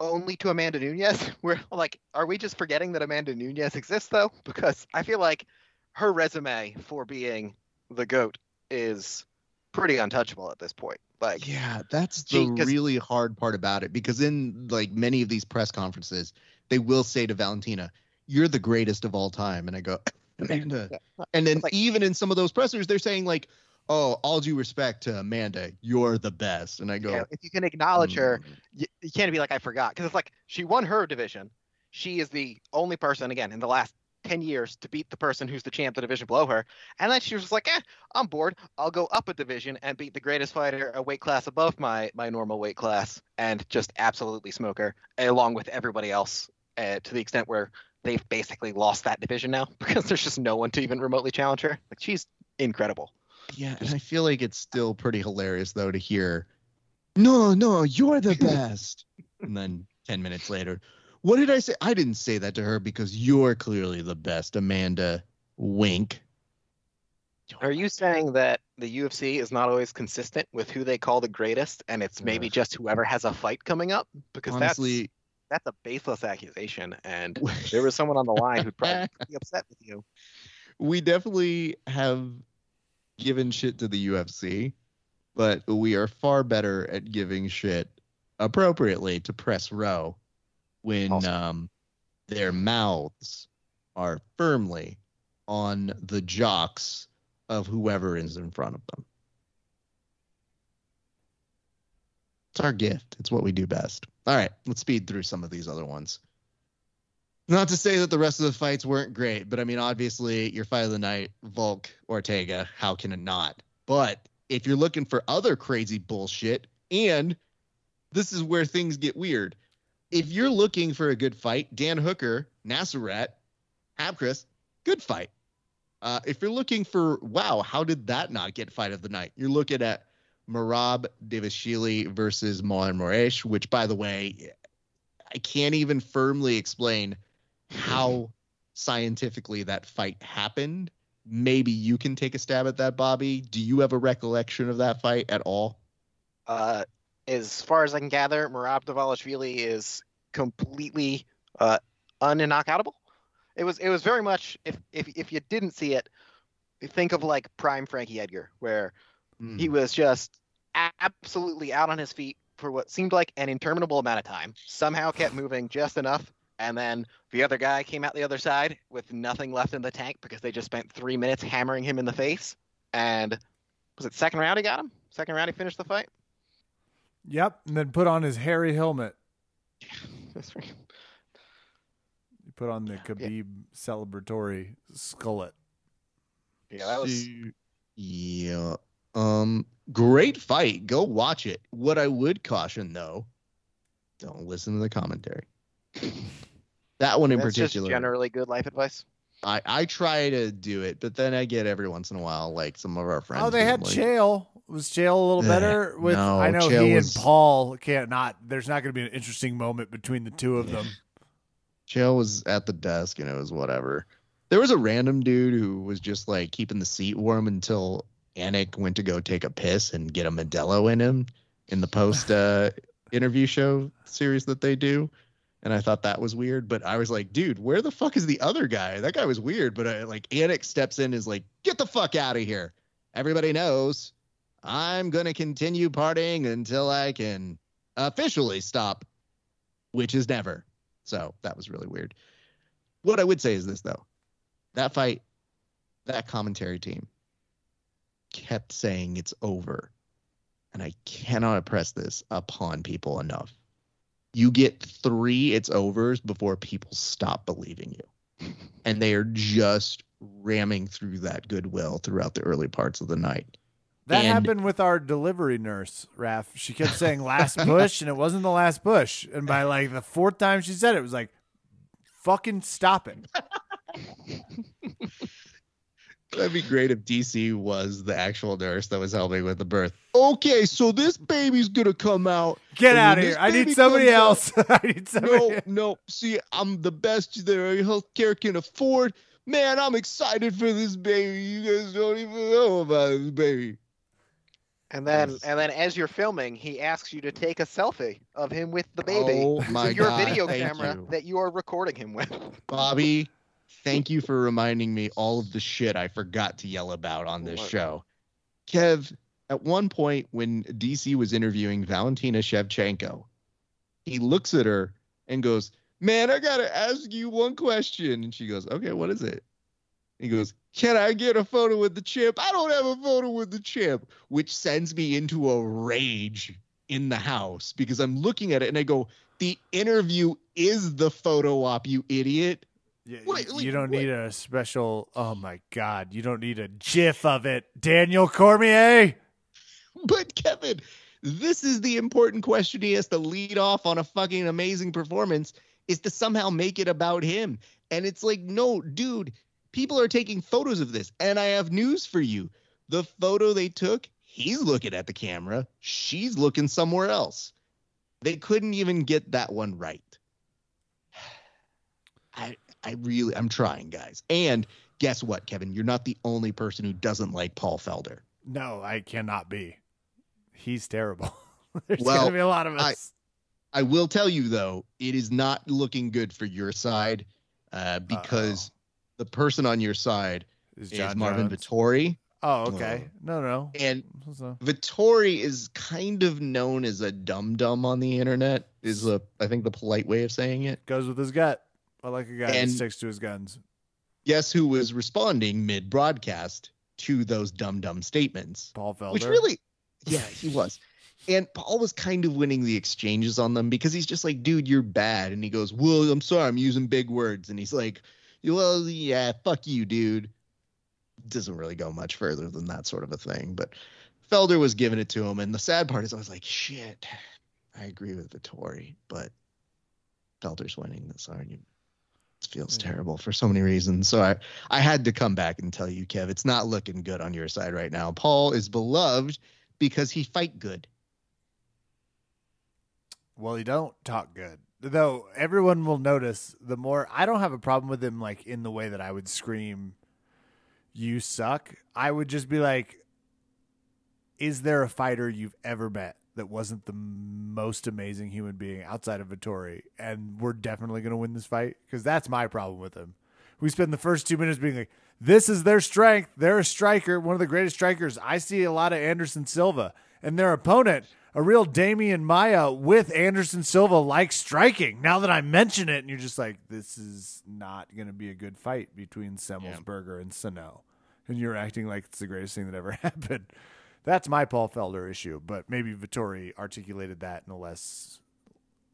only to Amanda Nunez. We're like, are we just forgetting that Amanda Nunez exists, though? Because I feel like her resume for being the GOAT is pretty untouchable at this point. Like, yeah, that's the she, really hard part about it, because in like many of these press conferences, they will say to Valentina, "You're the greatest of all time," and I go, Amanda. Yeah. And then like, even in some of those pressers, they're saying like, "Oh, all due respect to Amanda, you're the best." And I go, yeah, if you can acknowledge mm. her, you, you can't be like, "I forgot," because it's like she won her division. She is the only person, again, in the last ten years to beat the person who's the champ the division below her, and then she was like, eh, I'm bored, I'll go up a division and beat the greatest fighter a weight class above my my normal weight class and just absolutely smoke her along with everybody else, uh, to the extent where they've basically lost that division now because there's just no one to even remotely challenge her. Like, she's incredible. Yeah, and I feel like it's still pretty hilarious though to hear, no no you're the best, and then ten minutes later, what did I say? I didn't say that to her because you're clearly the best, Amanda. Wink. Are you saying that the U F C is not always consistent with who they call the greatest, and it's maybe uh, just whoever has a fight coming up? Because honestly, that's, that's a baseless accusation, and there was someone on the line who'd probably be upset with you. We definitely have given shit to the U F C, but we are far better at giving shit appropriately to Press Row. When awesome. um, their mouths are firmly on the jocks of whoever is in front of them. It's our gift. It's what we do best. All right, let's speed through some of these other ones. Not to say that the rest of the fights weren't great, but I mean, obviously, your fight of the night, Volk Ortega, how can it not? But if you're looking for other crazy bullshit, and this is where things get weird, if you're looking for a good fight, Dan Hooker, Nasrat, Habchris, good fight. Uh, if you're looking for, wow, how did that not get fight of the night? You're looking at Merab Devashili versus Mohamed Moresh, which, by the way, I can't even firmly explain how scientifically that fight happened. Maybe you can take a stab at that, Bobby. Do you have a recollection of that fight at all? Uh. As far as I can gather, Merab Devashili is completely uh, un-knockoutable. It was it was very much, if, if if you didn't see it, think of like prime Frankie Edgar, where mm. he was just absolutely out on his feet for what seemed like an interminable amount of time, somehow kept moving just enough, and then the other guy came out the other side with nothing left in the tank because they just spent three minutes hammering him in the face. And was it second round he got him? Second round he finished the fight? Yep, and then put on his hairy helmet. That's right. He put on the Khabib yeah. celebratory skullet. Yeah, that was. Yeah. Um, great fight. Go watch it. What I would caution, though, don't listen to the commentary. That one in That's particular. Just generally good life advice. I, I try to do it, but then I get every once in a while, like some of our friends. Oh, they had like, Chael. Was Chael a little better? With no, I know Chael he was, and Paul can't not. There's not going to be an interesting moment between the two of them. Chael was at the desk, and it was whatever. There was a random dude who was just like keeping the seat warm until Annick went to go take a piss and get a Modelo in him in the post uh, interview show series that they do. And I thought that was weird, but I was like, dude, where the fuck is the other guy? That guy was weird, but I, like Annick steps in and is like, get the fuck out of here. Everybody knows I'm going to continue partying until I can officially stop, which is never. So that was really weird. What I would say is this, though. That fight, that commentary team kept saying it's over. And I cannot impress this upon people enough. You get three it's overs before people stop believing you. And they are just ramming through that goodwill throughout the early parts of the night. That and happened with our delivery nurse, Raph. She kept saying last push, and it wasn't the last push. And by like the fourth time she said it, it was like, fucking stop it. That'd be great if D C was the actual nurse that was helping with the birth. Okay, so this baby's going to come out. Get out of here. I need somebody else. I need somebody No, else. no. See, I'm the best that our healthcare can afford. Man, I'm excited for this baby. You guys don't even know about this baby. And then, yes. and then, as you're filming, he asks you to take a selfie of him with the baby. Oh my with your God, video camera you. that you are recording him with. Bobby, thank you for reminding me all of the shit I forgot to yell about on this what? show. Kev, at one point when D C was interviewing Valentina Shevchenko, he looks at her and goes, "Man, I gotta ask you one question." And she goes, "Okay, what is it?" He goes, "Can I get a photo with the champ?" "I don't have a photo with the champ," which sends me into a rage in the house because I'm looking at it and I go, the interview is the photo op, you idiot. You, what, you like, don't what? need a special, oh my God, you don't need a gif of it, Daniel Cormier. But Kevin, this is the important question he has to lead off on a fucking amazing performance, is to somehow make it about him. And it's like, no, dude. People are taking photos of this, and I have news for you. The photo they took, he's looking at the camera. She's looking somewhere else. They couldn't even get that one right. I I really, I'm trying, guys. And guess what, Kevin? You're not the only person who doesn't like Paul Felder. No, I cannot be. He's terrible. There's well, going to be a lot of us. I, I will tell you, though, it is not looking good for your side uh, because... Uh-oh. The person on your side is, is Marvin Vettori. Oh, okay. No, no. And Vettori is kind of known as a dum-dum on the internet, is, a, I think, the polite way of saying it. Goes with his gut. I like a guy and who sticks to his guns. Guess who was responding mid-broadcast to those dum-dum statements? Paul Felder. Which really, yeah, he was. And Paul was kind of winning the exchanges on them because he's just like, "Dude, you're bad." And he goes, "Well, I'm sorry, I'm using big words." And he's like, "Well, yeah, fuck you, dude." Doesn't really go much further than that sort of a thing. But Felder was giving it to him. And the sad part is I was like, shit, I agree with Vettori, but Felder's winning this argument. It feels yeah. terrible for so many reasons. So I, I had to come back and tell you, Kev, it's not looking good on your side right now. Paul is beloved because he fight good. Well, he don't talk good. Though everyone will notice the more I don't have a problem with him, like in the way that I would scream, "You suck." I would just be like, is there a fighter you've ever met that wasn't the most amazing human being outside of Vettori? And we're definitely going to win this fight because that's my problem with him. We spend the first two minutes being like, this is their strength. They're a striker. One of the greatest strikers. I see a lot of Anderson Silva and their opponent, a real Damian Maia with Anderson Silva like striking. Now that I mention it, and you're just like, this is not going to be a good fight between Semelsberger yeah. and Sano. And you're acting like it's the greatest thing that ever happened. That's my Paul Felder issue, but maybe Vettori articulated that in a less,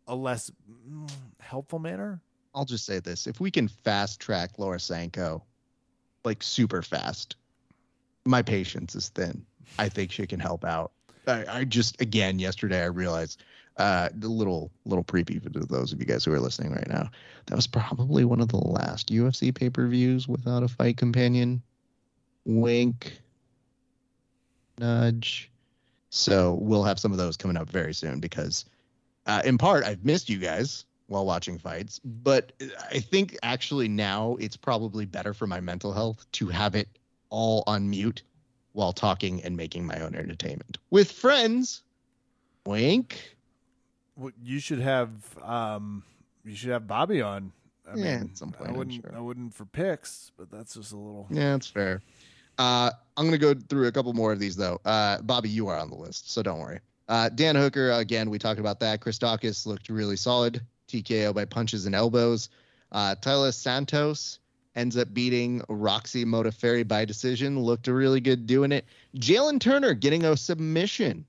a less mm, helpful manner. I'll just say this. If we can fast track Larasenko, like super fast, my patience is thin. I think she can help out. I just, again, yesterday I realized uh, the little little preview to those of you guys who are listening right now. That was probably one of the last U F C pay-per-views without a fight companion. Wink. Nudge. So we'll have some of those coming up very soon because uh, in part I've missed you guys while watching fights. But I think actually now it's probably better for my mental health to have it all on mute while talking and making my own entertainment with friends. Wink. Well, you should have um, you should have Bobby on. I yeah, mean, at some point, I wouldn't. Sure. I wouldn't for picks, but that's just a little. Yeah, that's fair. Uh, I'm gonna go through a couple more of these though. Uh, Bobby, you are on the list, so don't worry. Uh, Dan Hooker again. We talked about that. Christakis looked really solid. T K O by punches and elbows. Uh, Tyler Santos ends up beating Roxy Modafferi by decision. Looked really good doing it. Jalen Turner getting a submission.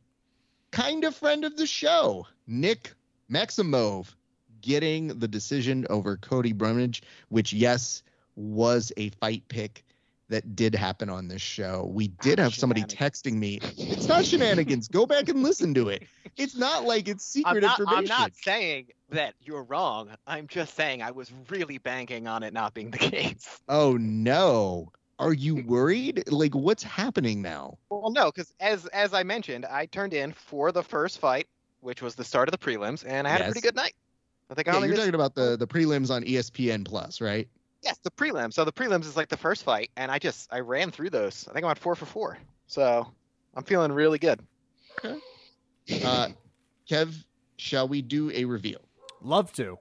Kind of friend of the show, Nick Maximov getting the decision over Cody Brundage, which, yes, was a fight pick that did happen on this show. We did have somebody texting me. It's not shenanigans. Go back and listen to it. It's not like it's secret I'm not, information. I'm not saying that you're wrong. I'm just saying I was really banking on it not being the case. Oh, no. Are you worried? Like, what's happening now? Well, no, because as, as I mentioned, I turned in for the first fight, which was the start of the prelims, and I had yes. a pretty good night. I think I yeah, you're missed- talking about the, the prelims on E S P N Plus, right? Yes, the prelims. So the prelims is like the first fight, and I just I ran through those. I think I'm at four for four. So I'm feeling really good. Okay. Uh, Kev, shall we do a reveal? Love to.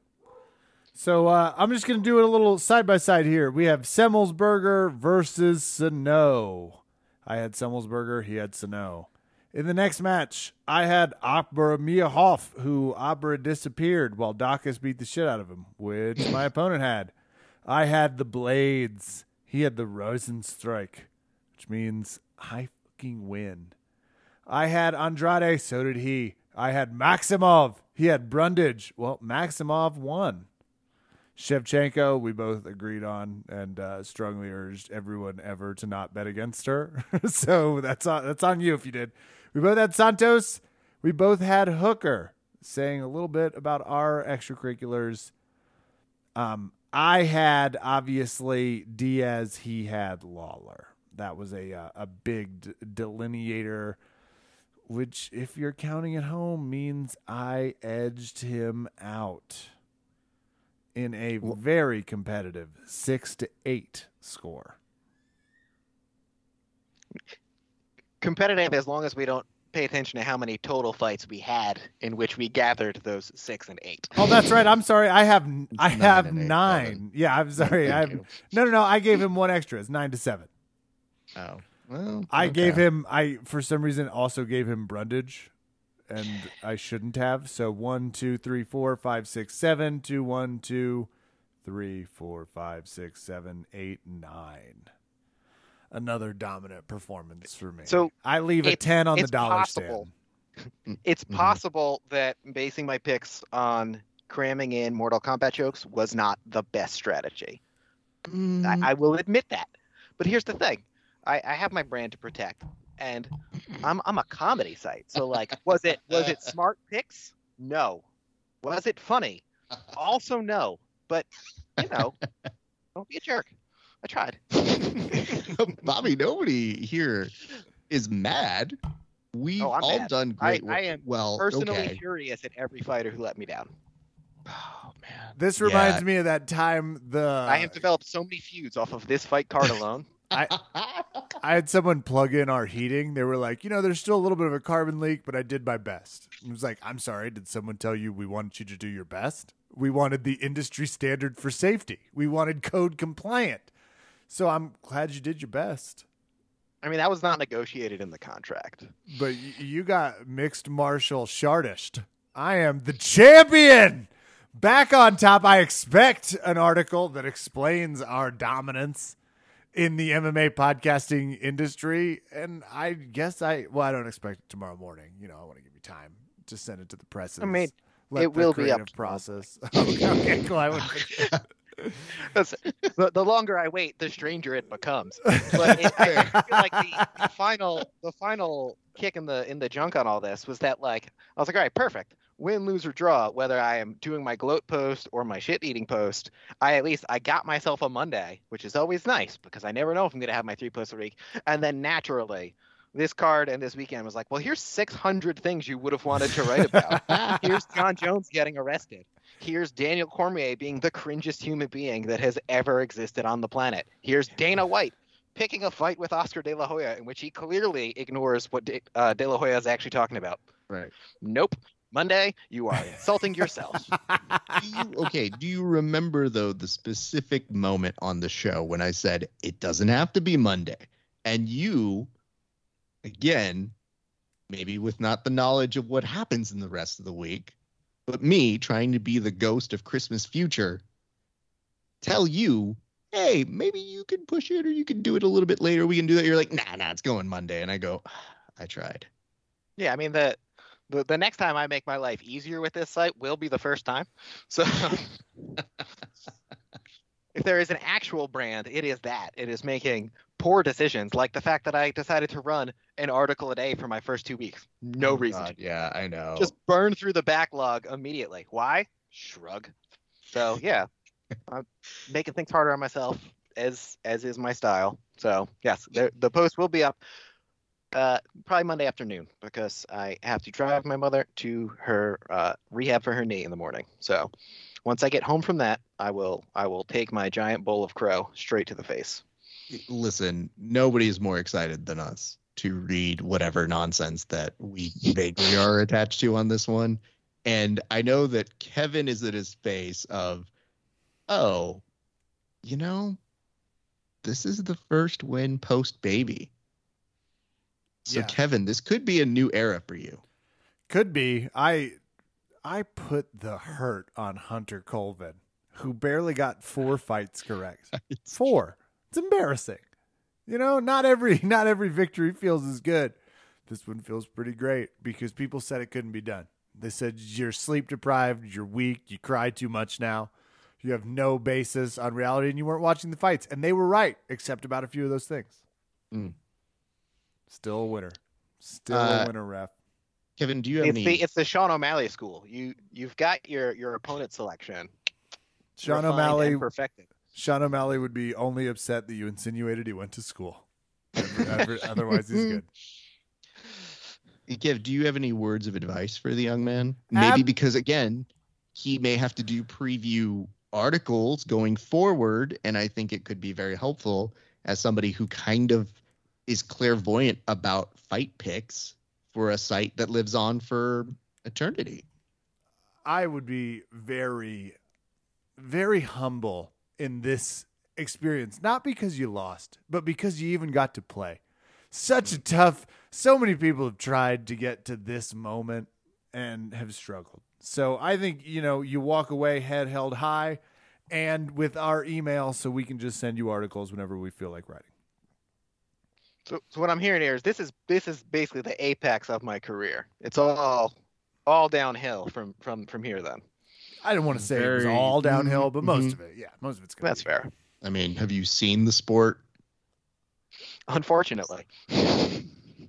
So uh, I'm just going to do it a little side by side here. We have Semelsberger versus Sano. I had Semelsberger. He had Sano. In the next match, I had Opera Miahoff, who Opera disappeared while Dacus beat the shit out of him, which my opponent had. I had the Blades. He had the Rosen Strike, which means I fucking win. I had Andrade. So did he. I had Maximov. He had Brundage. Well, Maximov won. Shevchenko, we both agreed on and uh, strongly urged everyone ever to not bet against her. So that's on, that's on you if you did. We both had Santos. We both had Hooker, saying a little bit about our extracurriculars. Um, I had, obviously, Diaz. He had Lawler. That was a, uh, a big d- delineator, which, if you're counting at home, means I edged him out in a very competitive six to eight score. Competitive as long as we don't pay attention to how many total fights we had in which we gathered those six and eight. Oh, that's right. I'm sorry. I have I nine have nine. Seven. Yeah, I'm sorry. I have, no, no, no. I gave him one extra. It's nine to seven. Oh, well, I okay. gave him. I for some reason also gave him Brundage. And I shouldn't have. So one, two, three, four, five, six, seven, two, one, two, three, four, five, six, seven, eight, nine. Another dominant performance for me. So I leave a ten on the dollar stand. It's possible that basing my picks on cramming in Mortal Kombat jokes was not the best strategy. Mm. I, I will admit that. But here's the thing. I, I have my brand to protect. And I'm I'm a comedy site, so like, was it was it smart picks? No. Was it funny? Also no. But you know, don't be a jerk. I tried. Bobby, nobody here is mad. We've oh, all mad. done great. I, I am well, personally okay. furious at every fighter who let me down. Oh man, this reminds yeah. me of that time. The I have developed so many feuds off of this fight card alone. I I had someone plug in our heating. They were like, you know, there's still a little bit of a carbon leak, but I did my best. It was like, I'm sorry. Did someone tell you we wanted you to do your best? We wanted the industry standard for safety. We wanted code compliant. So I'm glad you did your best. I mean, that was not negotiated in the contract. But y- you got mixed martial shardished. I am the champion. Back on top, I expect an article that explains our dominance in the M M A podcasting industry, and I guess I well, I don't expect it tomorrow morning. You know, I want to give you time to send it to the presses. I mean, Let it will be up to process. okay, okay, cool. I would. the, the longer I wait, the stranger it becomes. But it, I feel like the, the final, the final kick in the in the junk on all this was that like I was like, all right, perfect. Win, lose, or draw, whether I am doing my gloat post or my shit-eating post, I at least I got myself a Monday, which is always nice because I never know if I'm going to have my three posts a week. And then naturally, this card and this weekend was like, well, here's six hundred things you would have wanted to write about. Here's John Jones getting arrested. Here's Daniel Cormier being the cringest human being that has ever existed on the planet. Here's Dana White picking a fight with Oscar De La Hoya in which he clearly ignores what De, uh, De La Hoya is actually talking about. Right. Nope. Monday, you are insulting yourself. do you, okay, do you remember, though, the specific moment on the show when I said, it doesn't have to be Monday? And you, again, maybe with not the knowledge of what happens in the rest of the week, but me trying to be the ghost of Christmas future, tell you, hey, maybe you can push it or you can do it a little bit later. We can do that. You're like, nah, nah, it's going Monday. And I go, I tried. Yeah, I mean, the... The, the next time I make my life easier with this site will be the first time. So if there is an actual brand, it is that. It is making poor decisions, like the fact that I decided to run an article a day for my first two weeks. No oh, reason. God, yeah, I know. Just burn through the backlog immediately. Why? Shrug. So, yeah, I'm making things harder on myself, as as is my style. So, yes, the, the post will be up. Uh, probably Monday afternoon because I have to drive my mother to her uh, rehab for her knee in the morning. So once I get home from that, I will I will take my giant bowl of crow straight to the face. Listen, nobody is more excited than us. to read whatever nonsense that we vaguely are attached to on this one. And I know that Kevin is at his face of, oh, you know, this is the first win post-baby. So, yeah. Kevin, this could be a new era for you. Could be. I I put the hurt on Hunter Colvin, who barely got four fights correct. Four. It's embarrassing. You know, not every not every victory feels as good. This one feels pretty great because people said it couldn't be done. They said you're sleep deprived, you're weak, you cry too much now, you have no basis on reality, and you weren't watching the fights. And they were right, except about a few of those things. Mm. Still a winner. Still uh, a winner, ref. Kevin, do you have it's any? The, it's the Sean O'Malley school. You, you've got your, your opponent selection. Sean Refined O'Malley. Perfected. Sean O'Malley would be only upset that you insinuated he went to school. Otherwise, he's good. Kev, do you have any words of advice for the young man? Maybe Ab- because, again, he may have to do preview articles going forward, and I think it could be very helpful as somebody who kind of is clairvoyant about fight picks for a site that lives on for eternity. I would be very, very humble in this experience, not because you lost, but because you even got to play. Such a tough, so many people have tried to get to this moment and have struggled. So I think, you know, you walk away head held high and with our email so we can just send you articles whenever we feel like writing. So, so what I'm hearing here is this is this is basically the apex of my career. It's all all downhill from from, from here then. I didn't want to say Very, it was all downhill, but most mm-hmm. of it, yeah, most of it's good. That's be. fair. I mean, have you seen the sport? Unfortunately.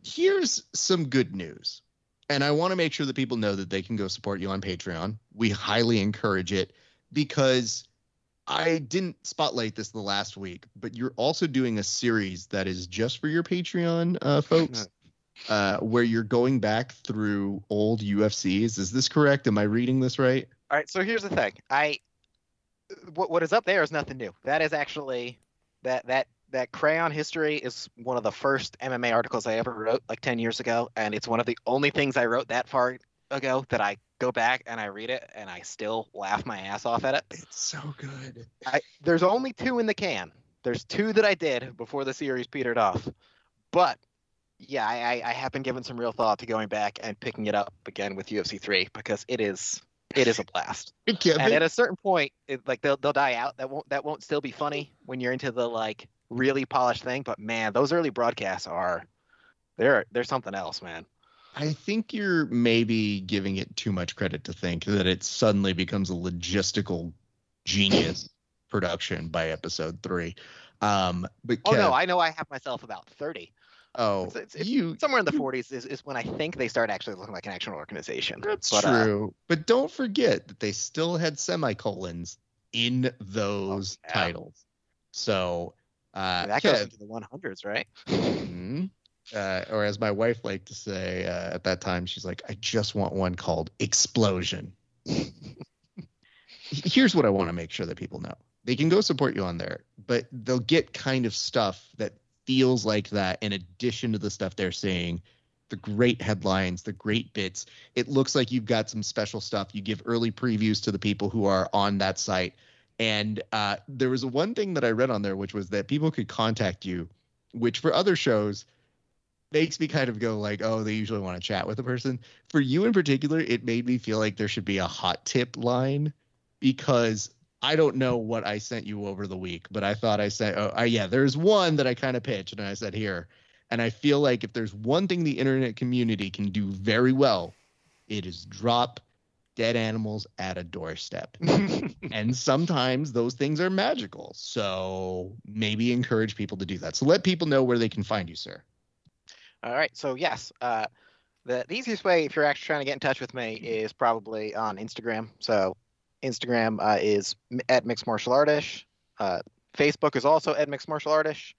Here's some good news. And I want to make sure that people know that they can go support you on Patreon. We highly encourage it because I didn't spotlight this the last week, but you're also doing a series that is just for your Patreon uh, folks uh, where you're going back through old U F Cs. Is this correct? Am I reading this right? All right. So here's the thing. I what what is up there is nothing new. That is actually that that. That Crayon History is one of the first M M A articles I ever wrote like ten years ago, and it's one of the only things I wrote that far ago that I go back and I read it, and I still laugh my ass off at it. It's so good. I, there's only two in the can. There's two that I did before the series petered off. But, yeah, I, I have been giving some real thought to going back and picking it up again with U F C three because it is – It is a blast. It can and be. At a certain point, it, like they'll they'll die out. That won't that won't still be funny when you're into the like really polished thing. But man, those early broadcasts are they're they're something else, man. I think you're maybe giving it too much credit to think that it suddenly becomes a logistical genius production by episode three. Um, but oh Kev, no, I know I have myself about thirty. Oh, it's, it's, it's you, somewhere in the you, forties is, is when I think they start actually looking like an actual organization. That's but, true. Uh, but don't forget that they still had semicolons in those oh, yeah. titles. So uh, that goes yeah. into the one hundreds, right? Mm-hmm. Uh, or as my wife liked to say uh, at that time, she's like, I just want one called Explosion. Here's what I want to make sure that people know. They can go support you on there, but they'll get kind of stuff that feels like that in addition to the stuff they're seeing, the great headlines, the great bits. It looks like you've got some special stuff. You give early previews to the people who are on that site. And uh, there was one thing that I read on there, which was that people could contact you, which for other shows makes me kind of go like, oh, they usually want to chat with a person. For you in particular, it made me feel like there should be a hot tip line because I don't know what I sent you over the week, but I thought I sent, oh, I, yeah, there's one that I kind of pitched and I said here. And I feel like if there's one thing the internet community can do very well, it is drop dead animals at a doorstep. And sometimes those things are magical. So maybe encourage people to do that. So let people know where they can find you, sir. All right. So yes, uh, the, the easiest way if you're actually trying to get in touch with me is probably on Instagram. So Instagram uh, is at Mixed Martial Artish. Uh, Facebook is also at Mixed Martial Artish.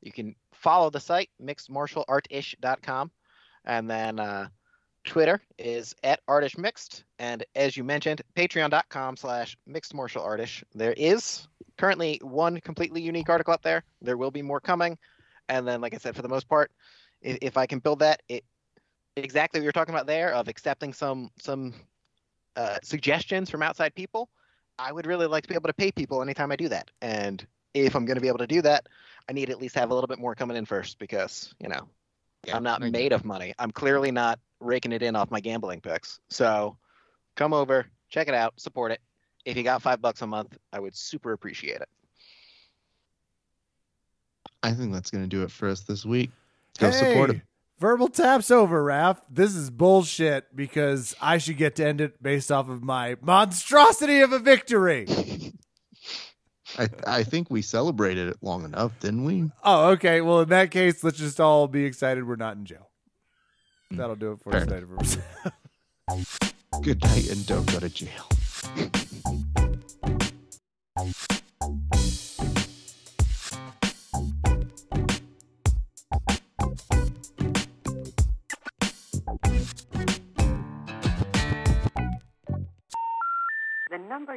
You can follow the site, mixed martial artish dot com. And then uh, Twitter is at Artish Mixed. And as you mentioned, patreon.com slash Mixed Martial Artish. There is currently one completely unique article up there. There will be more coming. And then, like I said, for the most part, if, if I can build that, it exactly what you're talking about there of accepting some some uh, suggestions from outside people. I would really like to be able to pay people anytime I do that. And if I'm going to be able to do that, I need to at least have a little bit more coming in first because, you know, yeah, I'm not made of money. I'm clearly not raking it in off my gambling picks. So come over, check it out, support it. If you got five bucks a month, I would super appreciate it. I think that's going to do it for us this week. Go hey, support him. Verbal taps over, Raph. This is bullshit because I should get to end it based off of my monstrosity of a victory. I, I think we celebrated it long enough, didn't we? Oh, okay. Well, in that case, let's just all be excited we're not in jail. That'll do it for us tonight. Good night and don't go to jail. The number